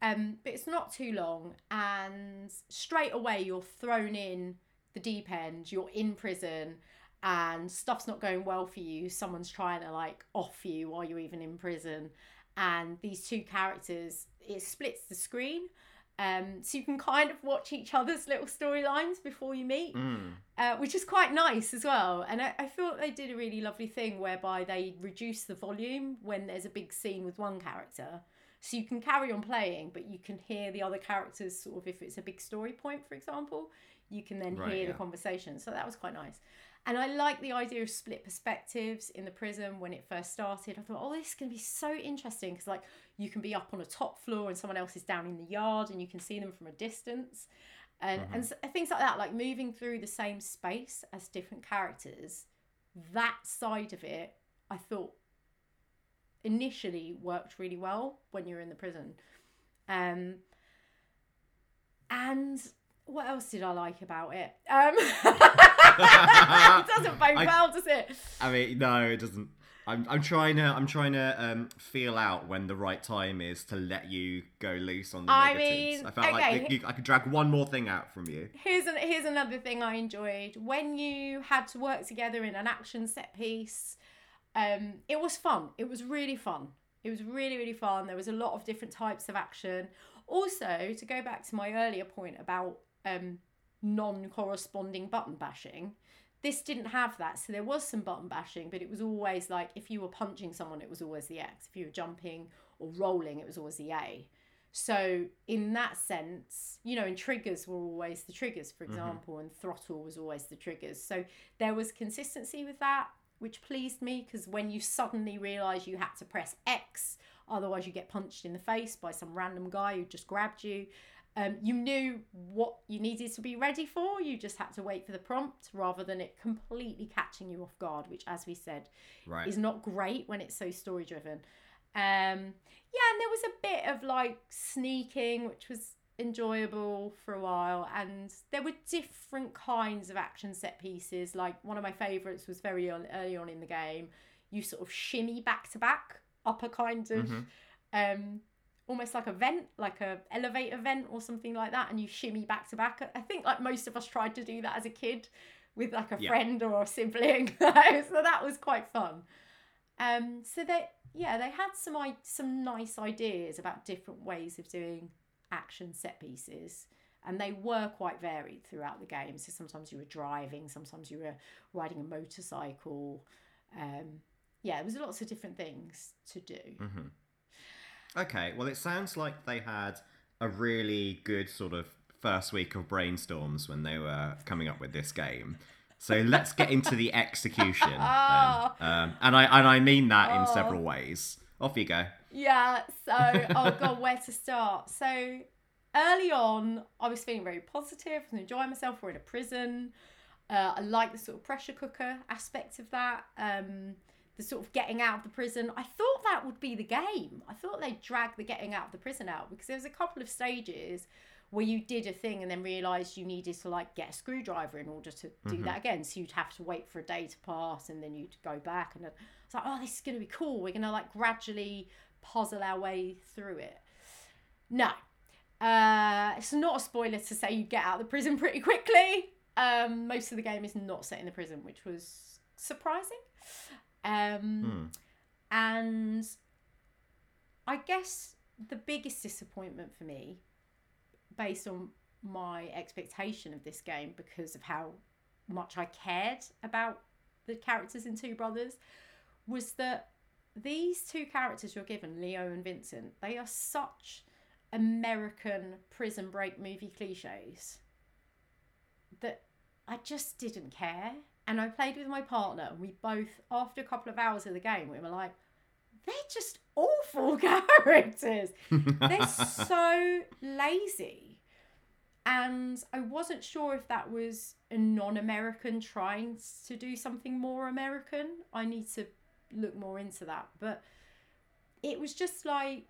Um, but it's not too long, and straight away you're thrown in the deep end. You're in prison, and stuff's not going well for you. Someone's trying to like off you while you're even in prison, and these two characters. It splits the screen, um, so you can kind of watch each other's little storylines before you meet. Mm. Uh, which is quite nice as well. And I, I thought they did a really lovely thing whereby they reduce the volume when there's a big scene with one character. So you can carry on playing, but you can hear the other characters sort of, if it's a big story point, for example, you can then right, hear yeah. the conversation. So that was quite nice. And I like the idea of split perspectives in the prison when it first started. I thought, oh, this is going to be so interesting because like you can be up on a top floor and someone else is down in the yard and you can see them from a distance. And, mm-hmm. and things like that, like moving through the same space as different characters, that side of it, I thought initially worked really well when you're in the prison. Um, and what else did I like about it? Um, it doesn't bode well, does it? I mean, no, it doesn't. I'm I'm trying to I'm trying to um, feel out when the right time is to let you go loose on the I negatives. Mean, I felt okay. like you, I could drag one more thing out from you. Here's an, here's another thing I enjoyed. When you had to work together in an action set piece, um, it was fun. It was really fun. It was really, really fun. There was a lot of different types of action. Also, to go back to my earlier point about um, non-corresponding button bashing, this didn't have that, so there was some button bashing, but it was always like if you were punching someone, it was always the X. If you were jumping or rolling, it was always the A. So in that sense, you know, and triggers were always the triggers, for example, mm-hmm. and throttle was always the triggers. So there was consistency with that, which pleased me, because when you suddenly realise you had to press X, otherwise you get punched in the face by some random guy who just grabbed you. Um, you knew what you needed to be ready for. You just had to wait for the prompt rather than it completely catching you off guard, which, as we said, right. is not great when it's so story-driven. Um, yeah, and there was a bit of, like, sneaking, which was enjoyable for a while. And there were different kinds of action set pieces. Like, one of my favourites was very on, early on in the game. You sort of shimmy back-to-back, up a kind of... Mm-hmm. Um, almost like a vent, like a elevator vent or something like that, and you shimmy back to back. I think like most of us tried to do that as a kid with like a yeah. friend or a sibling. So that was quite fun. Um, so they, yeah, they had some some nice ideas about different ways of doing action set pieces, and they were quite varied throughout the game. So sometimes you were driving, sometimes you were riding a motorcycle. Um, yeah, there was lots of different things to do. Mm-hmm. Okay, well, it sounds like they had a really good sort of first week of brainstorms when they were coming up with this game. So let's get into the execution. oh. then. Um, and I and I mean that oh. in several ways. Off you go. Yeah, so, oh God, where to start? So early on, I was feeling very positive and enjoying myself. We're in a prison. Uh, I like the sort of pressure cooker aspect of that. Um, the sort of getting out of the prison. I thought that would be the game. I thought they'd drag the getting out of the prison out, because there was a couple of stages where you did a thing and then realised you needed to like get a screwdriver in order to do mm-hmm. that again. So you'd have to wait for a day to pass and then you'd go back. And it's like, oh, this is going to be cool. We're going to like gradually puzzle our way through it. No, uh, it's not a spoiler to say you get out of the prison pretty quickly. Um, most of the game is not set in the prison, which was surprising. Um, mm. And I guess the biggest disappointment for me, based on my expectation of this game, because of how much I cared about the characters in Two Brothers, was that these two characters you're given, Leo and Vincent, they are such American prison break movie cliches that I just didn't care. And I played with my partner, and we both, after a couple of hours of the game, we were like, they're just awful characters. They're so lazy. And I wasn't sure if that was a non-American trying to do something more American. I need to look more into that. But it was just like,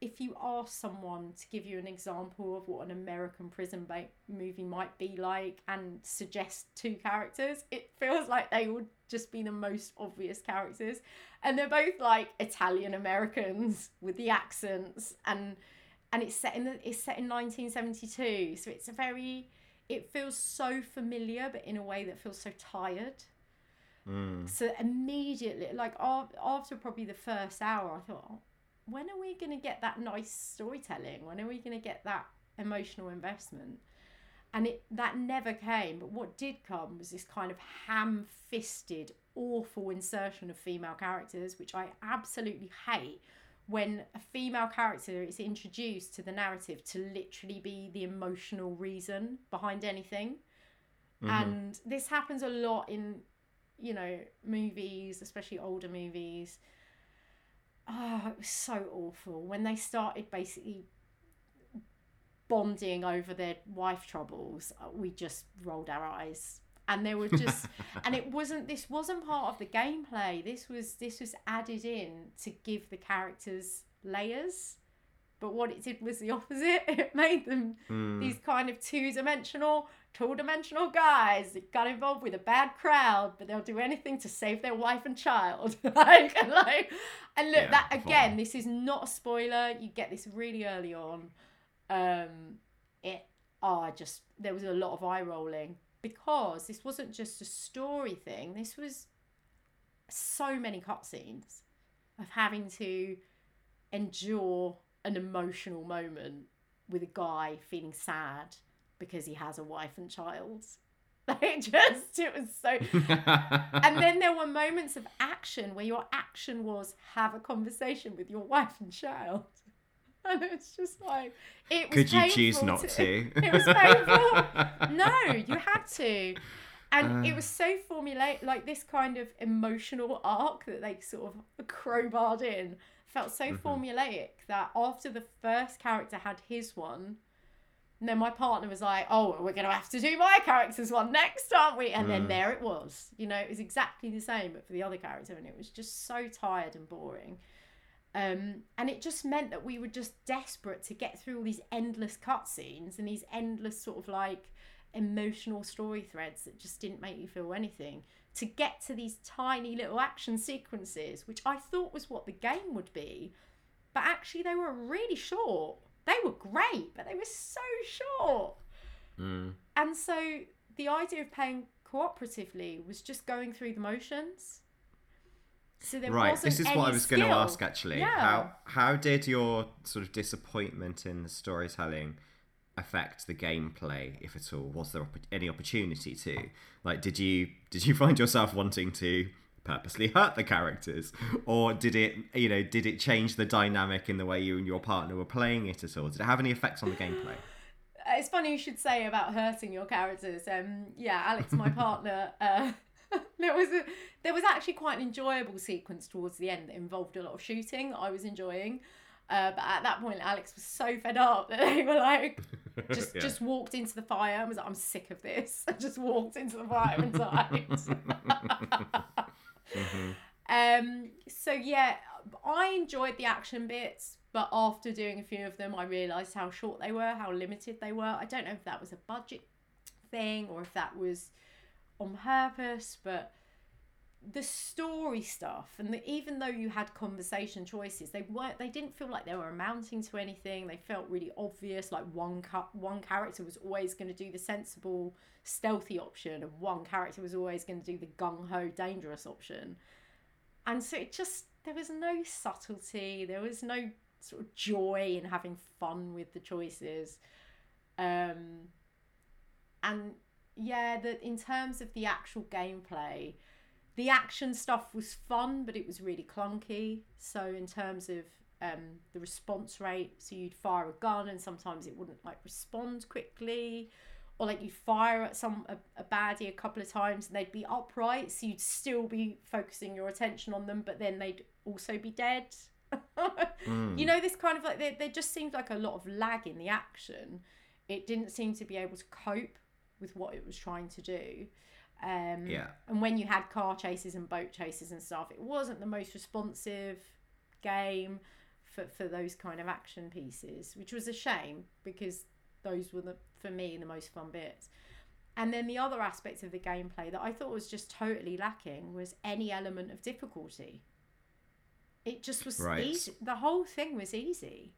if you ask someone to give you an example of what an American prison ba- movie might be like and suggest two characters, it feels like they would just be the most obvious characters. And they're both like Italian Americans with the accents, and and it's set in the, it's set in nineteen seventy-two, so it's a very, it feels so familiar but in a way that feels so tired. Mm. So immediately, like after probably the first hour, I thought, oh, when are we going to get that nice storytelling? When are we going to get that emotional investment? And it that never came. But what did come was this kind of ham-fisted, awful insertion of female characters, which I absolutely hate. When a female character is introduced to the narrative to literally be the emotional reason behind anything. Mm-hmm. And this happens a lot in, you know, movies, especially older movies. Oh, it was so awful when they started basically bonding over their wife troubles. We just rolled our eyes, and there were just, and it wasn't. This wasn't part of the gameplay. This was this was added in to give the characters layers, but what it did was the opposite. It made them mm. these kind of two-dimensional, two-dimensional guys that got involved with a bad crowd, but they'll do anything to save their wife and child. like, and, like, and look, yeah, that again, fine. This is not a spoiler. You get this really early on. Um, it, oh, I just, there was a lot of eye rolling, because this wasn't just a story thing. This was so many cutscenes of having to endure an emotional moment with a guy feeling sad because he has a wife and child. Like, just, it was so... And then there were moments of action where your action was have a conversation with your wife and child. And it was just like... It was Could you choose not to? to? It was painful. No, you had to. And uh... it was so formulaic, like this kind of emotional arc that they sort of crowbarred in felt so mm-hmm. formulaic that after the first character had his one, and then my partner was like, oh, we're going to have to do my character's one next, aren't we? And mm. then there it was. You know, it was exactly the same, but for the other character. And it was just so tired and boring. Um, and it just meant that we were just desperate to get through all these endless cutscenes and these endless sort of like emotional story threads that just didn't make you feel anything, to get to these tiny little action sequences, which I thought was what the game would be. but actually they were really short. They were great, but they were so short. Mm. And so the idea of playing cooperatively was just going through the motions. So there right, wasn't this is any what I was skill. Going to ask actually. Yeah. How how did your sort of disappointment in the storytelling affect the gameplay, if at all? Was there any opportunity to? Like, did you did you find yourself wanting to purposely hurt the characters, or did it, you know, did it change the dynamic in the way you and your partner were playing it at all? Did it have any effect on the gameplay? It's funny you should say about hurting your characters. Um, yeah, Alex, my partner, uh, there was a, there was actually quite an enjoyable sequence towards the end that involved a lot of shooting. I was enjoying. Uh, but at that point, Alex was so fed up that they were like, just yeah. just walked into the fire and was like, I'm sick of this. I just walked into the fire and died. mm-hmm. um, so yeah, I enjoyed the action bits, but after doing a few of them, I realised how short they were, how limited they were. I don't know if that was a budget thing or if that was on purpose, but the story stuff, and the, even though you had conversation choices, they weren't. They didn't feel like they were amounting to anything. They felt really obvious. Like one cu- one character was always going to do the sensible, stealthy option, and one character was always going to do the gung ho, dangerous option. And so it just there was no subtlety. There was no sort of joy in having fun with the choices. Um, and yeah, that in terms of the actual gameplay. The action stuff was fun, but it was really clunky. So in terms of um, the response rate, so you'd fire a gun and sometimes it wouldn't like respond quickly, or like you'd fire at some a, a baddie a couple of times and they'd be upright, so you'd still be focusing your attention on them, but then they'd also be dead. mm. You know, this kind of like there, there just seemed like a lot of lag in the action. It didn't seem to be able to cope with what it was trying to do. Um, yeah. And when you had car chases and boat chases and stuff, it wasn't the most responsive game for, for those kind of action pieces, which was a shame because those were, the for me, the most fun bits. And then the other aspect of the gameplay that I thought was just totally lacking was any element of difficulty. It just was right. easy. The whole thing was easy.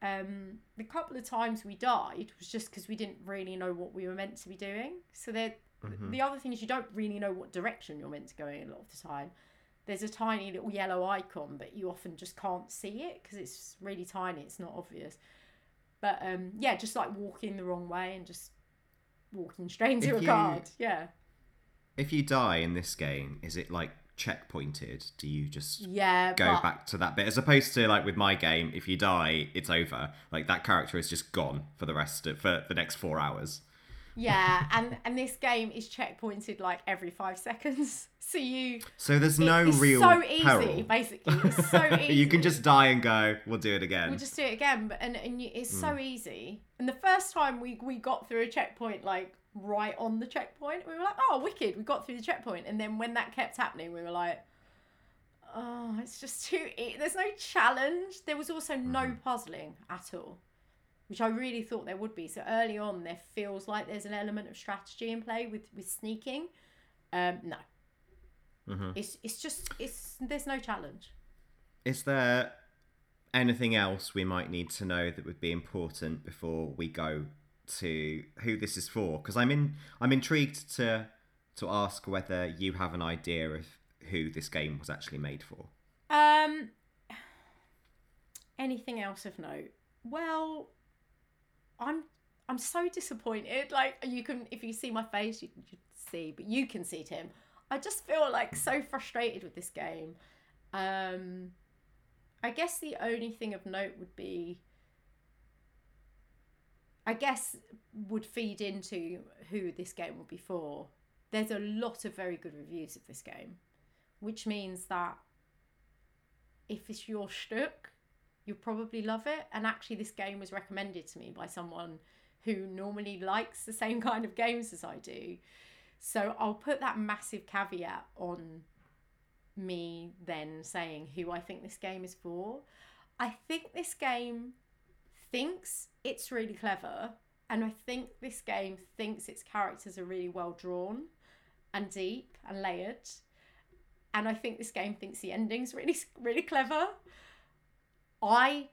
Um, the couple of times we died was just because we didn't really know what we were meant to be doing. So there. Mm-hmm. The other thing is you don't really know what direction you're meant to go in a lot of the time. There's a tiny little yellow icon, but you often just can't see it because it's really tiny. It's not obvious. But um, yeah, just like walking the wrong way and just walking straight into if a you, card. Yeah. If you die in this game, is it like checkpointed? Do you just yeah, go but... back to that bit? As opposed to like with my game, if you die, it's over. Like that character is just gone for the rest of, for the next four hours. Yeah, and, and this game is checkpointed like every five seconds, so you. So there's it, no it's real. It's so easy, peril. Basically. It's so easy. You can just die and go. We'll do it again. We'll just do it again, but and and you, it's mm. so easy. And the first time we we got through a checkpoint, like right on the checkpoint, we were like, "Oh, wicked! We got through the checkpoint." And then when that kept happening, we were like, "Oh, it's just too. E-. There's no challenge." There was also mm. no puzzling at all. Which I really thought there would be. So early on, there feels like there's an element of strategy in play with, with sneaking. Um, no. Mm-hmm. It's it's just, it's there's no challenge. Is there anything else we might need to know that would be important before we go to who this is for? Because I'm, in, I'm intrigued to to ask whether you have an idea of who this game was actually made for. Um. Anything else of note? Well... I'm I'm so disappointed. Like you can, if you see my face, you can see, but you can see Tim. I just feel like so frustrated with this game. Um, I guess the only thing of note would be, I guess, would feed into who this game would be for. There's a lot of very good reviews of this game, which means that if it's your shtick, you'll probably love it. And actually this game was recommended to me by someone who normally likes the same kind of games as I do. So I'll put that massive caveat on me then saying who I think this game is for. I think this game thinks it's really clever. And I think this game thinks its characters are really well drawn and deep and layered. And I think this game thinks the ending's really, really clever. I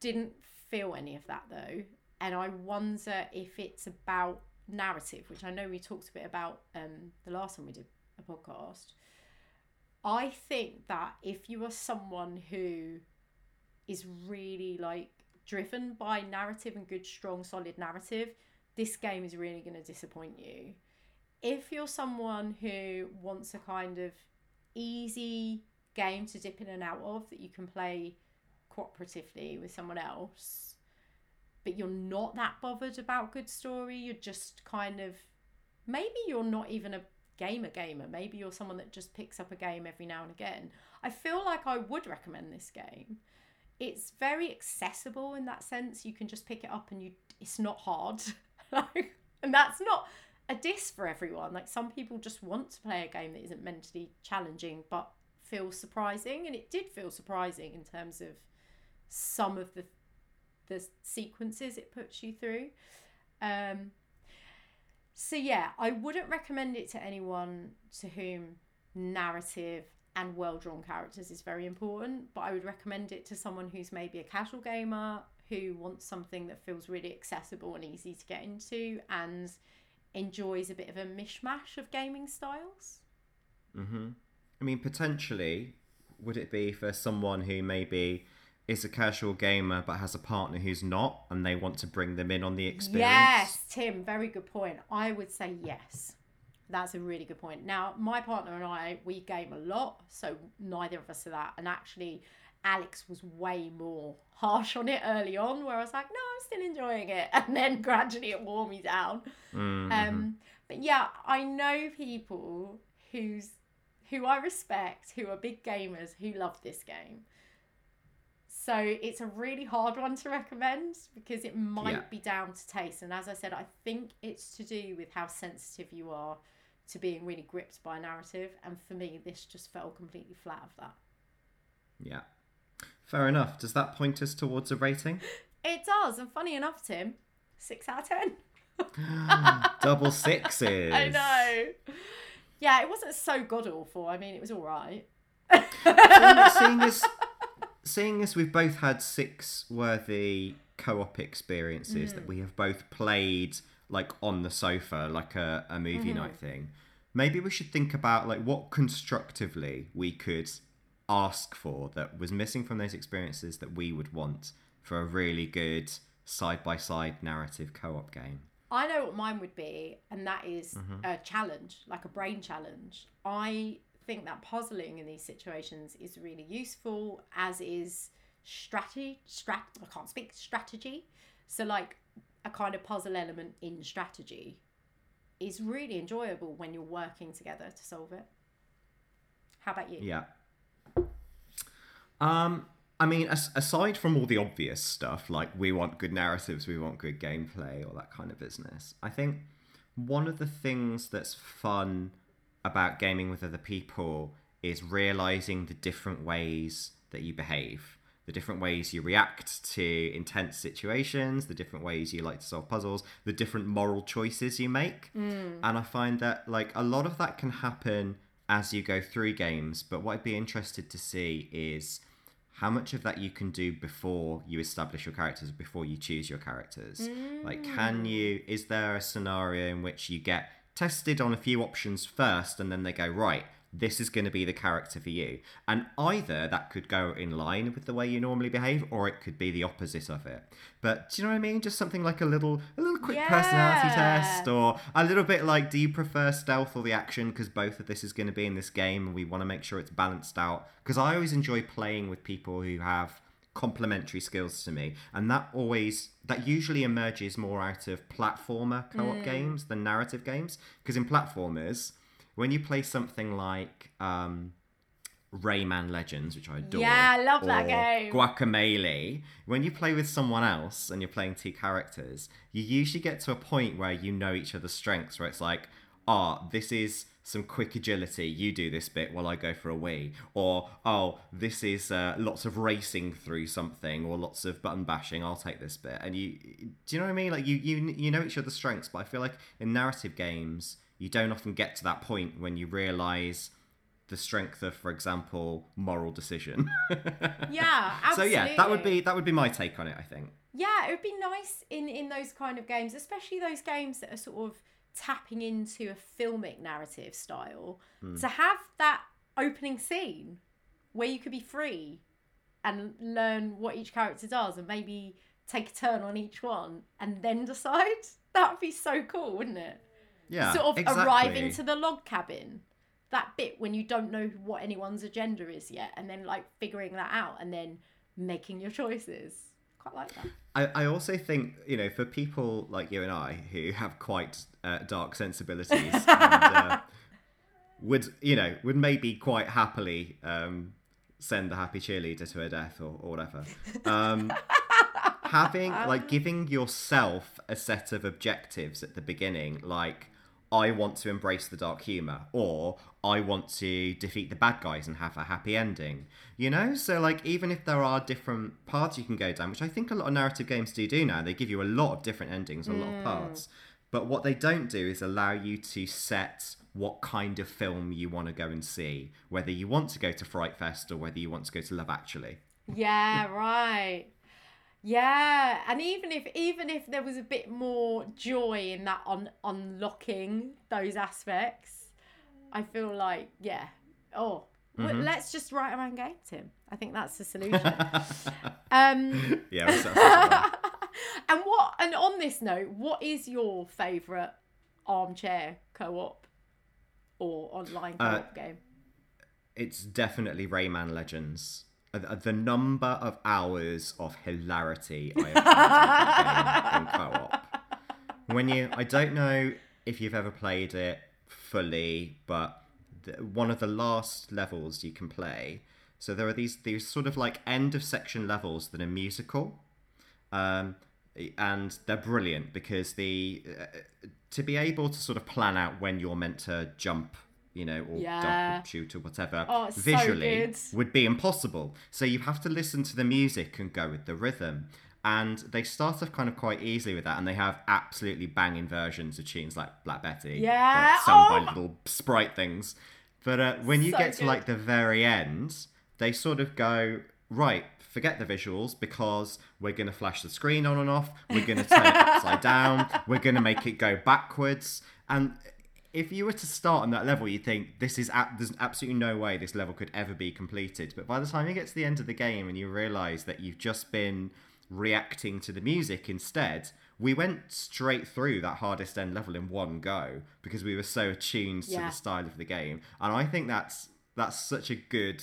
didn't feel any of that though, and I wonder if it's about narrative, which I know we talked a bit about um the last time we did a podcast. I think that if you are someone who is really like driven by narrative and good, strong, solid narrative, this game is really going to disappoint you. If you're someone who wants a kind of easy game to dip in and out of that you can play cooperatively with someone else, but you're not that bothered about good story, you're just kind of, maybe you're not even a gamer gamer, maybe you're someone that just picks up a game every now and again, I feel like I would recommend this game. It's very accessible in that sense. You can just pick it up and you, it's not hard. And that's not a diss for everyone. Like, some people just want to play a game that isn't mentally challenging but feels surprising, and it did feel surprising in terms of some of the the sequences it puts you through. Um, so yeah, I wouldn't recommend it to anyone to whom narrative and well-drawn characters is very important, but I would recommend it to someone who's maybe a casual gamer who wants something that feels really accessible and easy to get into and enjoys a bit of a mishmash of gaming styles. Mm-hmm. I mean, potentially, would it be for someone who maybe is a casual gamer but has a partner who's not, and they want to bring them in on the experience? Yes, Tim, very good point. I would say yes. That's a really good point. Now, my partner and I, we game a lot, so neither of us are that. And actually, Alex was way more harsh on it early on, where I was like, no, I'm still enjoying it. And then gradually it wore me down. Mm-hmm. Um, but yeah, I know people who's, who I respect, who are big gamers, who love this game. So it's a really hard one to recommend because it might yeah. be down to taste. And as I said, I think it's to do with how sensitive you are to being really gripped by narrative, and for me this just fell completely flat of that. Yeah, fair enough. Does that point us towards a rating? It does, and funny enough, Tim, six out of ten. Double sixes. I know. Yeah, it wasn't so god awful. I mean, it was all right. seeing, as, seeing as we've both had six worthy co-op experiences mm. that we have both played like on the sofa, like a, a movie mm. night thing, maybe we should think about like what constructively we could ask for that was missing from those experiences that we would want for a really good side-by-side narrative co-op game. I know what mine would be, and that is mm-hmm. a challenge, like a brain challenge. I think that puzzling in these situations is really useful, as is strategy. Strat, I can't speak strategy. So like a kind of puzzle element in strategy is really enjoyable when you're working together to solve it. How about you? Yeah. Um, I mean, as- aside from all the obvious stuff, like we want good narratives, we want good gameplay, all that kind of business, I think one of the things that's fun about gaming with other people is realising the different ways that you behave, the different ways you react to intense situations, the different ways you like to solve puzzles, the different moral choices you make. Mm. And I find that like a lot of that can happen as you go through games, but what I'd be interested to see is how much of that you can do before you establish your characters, before you choose your characters. Mm. Like, can you, is there a scenario in which you get tested on a few options first and then they go, right, this is going to be the character for you? And either that could go in line with the way you normally behave, or it could be the opposite of it. But do you know what I mean? Just something like a little a little quick yeah. personality test, or a little bit like, do you prefer stealth or the action? Because both of this is going to be in this game and we want to make sure it's balanced out. Because I always enjoy playing with people who have complementary skills to me, and that always that usually emerges more out of platformer co-op mm. games than narrative games. Because in platformers, when you play something like um, Rayman Legends, which I adore. Yeah, I love that game. Guacamelee. When you play with someone else and you're playing two characters, you usually get to a point where you know each other's strengths, where it's like, ah, oh, this is some quick agility. You do this bit while I go for a wee. Or, oh, this is uh, lots of racing through something, or lots of button bashing. I'll take this bit. And you, do you know what I mean? Like you, you, you know each other's strengths, but I feel like in narrative games, you don't often get to that point when you realise the strength of, for example, moral decision. Yeah, absolutely. So yeah, that would be that would be my take on it, I think. Yeah, it would be nice in, in those kind of games, especially those games that are sort of tapping into a filmic narrative style, mm. to have that opening scene where you could be free and learn what each character does and maybe take a turn on each one and then decide. That would be so cool, wouldn't it? Yeah, sort of exactly. Arriving to the log cabin, that bit when you don't know what anyone's agenda is yet, and then like figuring that out and then making your choices. Quite like that. I, I also think, you know, for people like you and I who have quite uh, dark sensibilities and uh, would, you know, would maybe quite happily um, send the happy cheerleader to her death or, or whatever. Um, having, like, giving yourself a set of objectives at the beginning, like, I want to embrace the dark humour, or I want to defeat the bad guys and have a happy ending, you know? So, like, even if there are different paths you can go down, which I think a lot of narrative games do do now, they give you a lot of different endings, a mm. lot of paths, but what they don't do is allow you to set what kind of film you want to go and see, whether you want to go to Fright Fest or whether you want to go to Love Actually. Yeah, right. Yeah, and even if even if there was a bit more joy in that on unlocking those aspects, I feel like, yeah, oh, mm-hmm. well, let's just write our own game, Tim. I think that's the solution. um, yeah. That's, that's and what? And on this note, what is your favourite armchair co-op or online co-op uh, game? It's definitely Rayman Legends. The number of hours of hilarity I have played in co-op. When you, I don't know if you've ever played it fully, but the, one of the last levels you can play. So there are these these sort of like end of section levels that are musical, um, and they're brilliant because the uh, to be able to sort of plan out when you're meant to jump, you know, or yeah. dump or shoot or whatever, oh, visually so would be impossible. So you have to listen to the music and go with the rhythm. And they start off kind of quite easily with that, and they have absolutely banging versions of tunes like Black Betty, yeah, like sung oh. by little sprite things. But uh, when you so get to good. like the very end, they sort of go, right, forget the visuals because we're going to flash the screen on and off, we're going to turn it upside down, we're going to make it go backwards. And if you were to start on that level, you'd think, this is a- there's absolutely no way this level could ever be completed. But by the time you get to the end of the game and you realise that you've just been reacting to the music instead, we went straight through that hardest end level in one go because we were so attuned yeah. to the style of the game. And I think that's that's such a good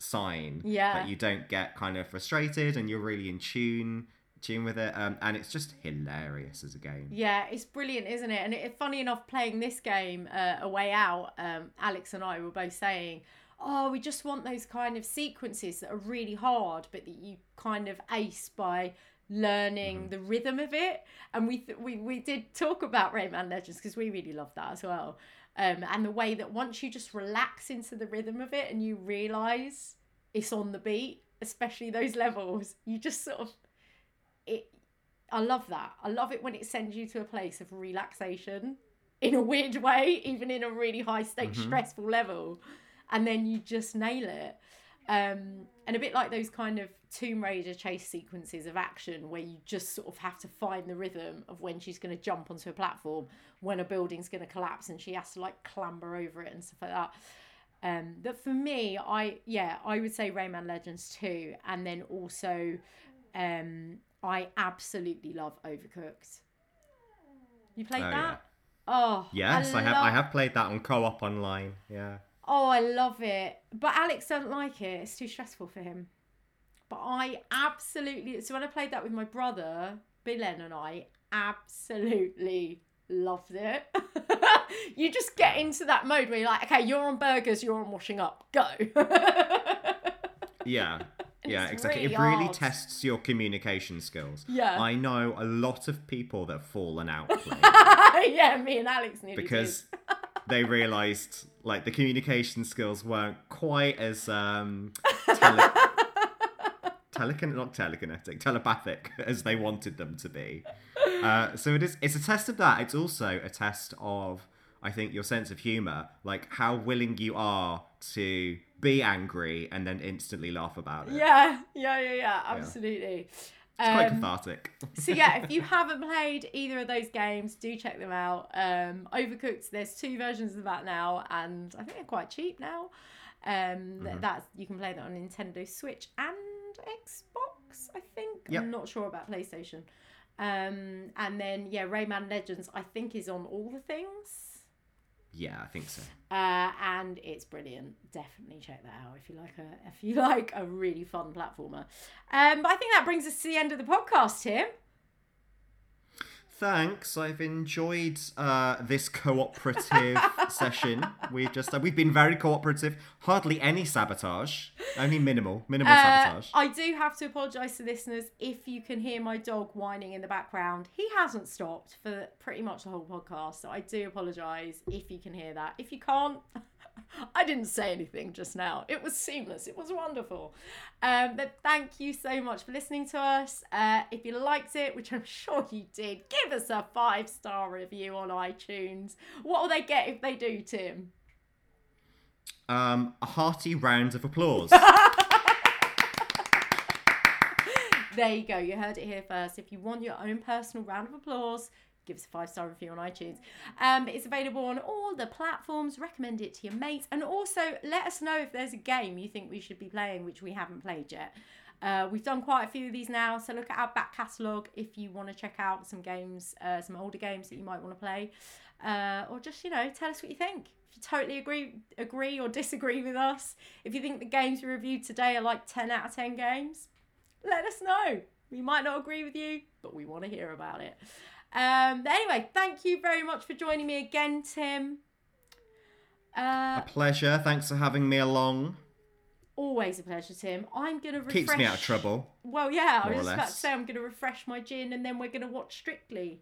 sign yeah. that you don't get kind of frustrated and you're really in tune tune with it, um, and it's just hilarious as a game. Yeah, it's brilliant, isn't it? And it, funny enough, playing this game, uh, A Way Out, um, Alex and I were both saying, oh, we just want those kind of sequences that are really hard, but that you kind of ace by learning mm-hmm. the rhythm of it. And we, th- we we did talk about Rayman Legends because we really loved that as well. Um, and the way that once you just relax into the rhythm of it and you realise it's on the beat, especially those levels, you just sort of It, I love that. I love it when it sends you to a place of relaxation in a weird way, even in a really high stakes, mm-hmm. stressful level. And then you just nail it. Um, and a bit like those kind of Tomb Raider chase sequences of action where you just sort of have to find the rhythm of when she's going to jump onto a platform, when a building's going to collapse and she has to like clamber over it and stuff like that. Um, but for me, I, yeah, I would say Rayman Legends two. And then also, um, I absolutely love Overcooked. You played oh, that? Yeah. Oh, yes, I, I have. Love... I have played that on co-op online. Yeah. Oh, I love it, but Alex doesn't like it. It's too stressful for him. But I absolutely. So when I played that with my brother, Bilen, and I absolutely loved it. You just get into that mode where you're like, okay, you're on burgers, you're on washing up, go. Yeah. Yeah, exactly. Really it really hard. Tests your communication skills. Yeah. I know a lot of people that have fallen out playing. Yeah, me and Alex nearly because did. They realised like the communication skills weren't quite as um tele- telekinetic, not telekinetic, telepathic as they wanted them to be. Uh, so it is it's a test of that. It's also a test of I think your sense of humor, like how willing you are to be angry and then instantly laugh about it. Yeah, yeah, yeah, yeah, absolutely. Yeah. It's quite um, cathartic. So yeah, if you haven't played either of those games, do check them out. Um, Overcooked, there's two versions of that now, and I think they're quite cheap now. Um, mm-hmm. That's, you can play that on Nintendo Switch and Xbox, I think. Yep. I'm not sure about PlayStation. Um, and then, yeah, Rayman Legends, I think, is on all the things. Yeah, I think so. Uh, and it's brilliant. Definitely check that out if you like a if you like a really fun platformer. Um, but I think that brings us to the end of the podcast, Tim. Thanks. I've enjoyed uh, this cooperative session. We've just uh, we've been very cooperative. Hardly any sabotage. Only minimal, minimal uh, sabotage. I do have to apologise to listeners if you can hear my dog whining in the background. He hasn't stopped for pretty much the whole podcast, so I do apologise if you can hear that. If you can't, I didn't say anything just now. It was seamless. It was wonderful. Um, but thank you so much for listening to us. Uh, if you liked it, which I'm sure you did, give us a five-star review on iTunes. What will they get if they do, Tim? Um, a hearty round of applause. There you go. You heard it here first. If you want your own personal round of applause, give us a five-star review on iTunes. Um, it's available on all the platforms. Recommend it to your mates. And also, let us know if there's a game you think we should be playing which we haven't played yet. Uh, we've done quite a few of these now, so look at our back catalogue if you want to check out some games, uh, some older games that you might want to play. Uh, or just, you know, tell us what you think. If you totally agree agree or disagree with us, if you think the games we reviewed today are like ten out of ten games, let us know. We might not agree with you, but we want to hear about it. Um, anyway, thank you very much for joining me again, Tim. Uh, a pleasure. Thanks for having me along. Always a pleasure, Tim. I'm going to refresh... Keeps me out of trouble. Well, yeah, I was just about to say I'm going to refresh my gin and then we're going to watch Strictly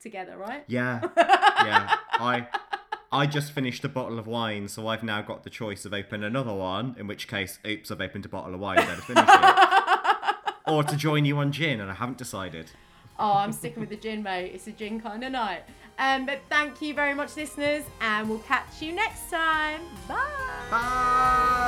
together, right? Yeah, yeah. I I just finished a bottle of wine, so I've now got the choice of open another one, in which case, oops, I've opened a bottle of wine and never finished it. Or to join you on gin, and I haven't decided. Oh, I'm sticking with the gin, mate. It's a gin kind of night. Um, but thank you very much, listeners, and we'll catch you next time. Bye. Bye.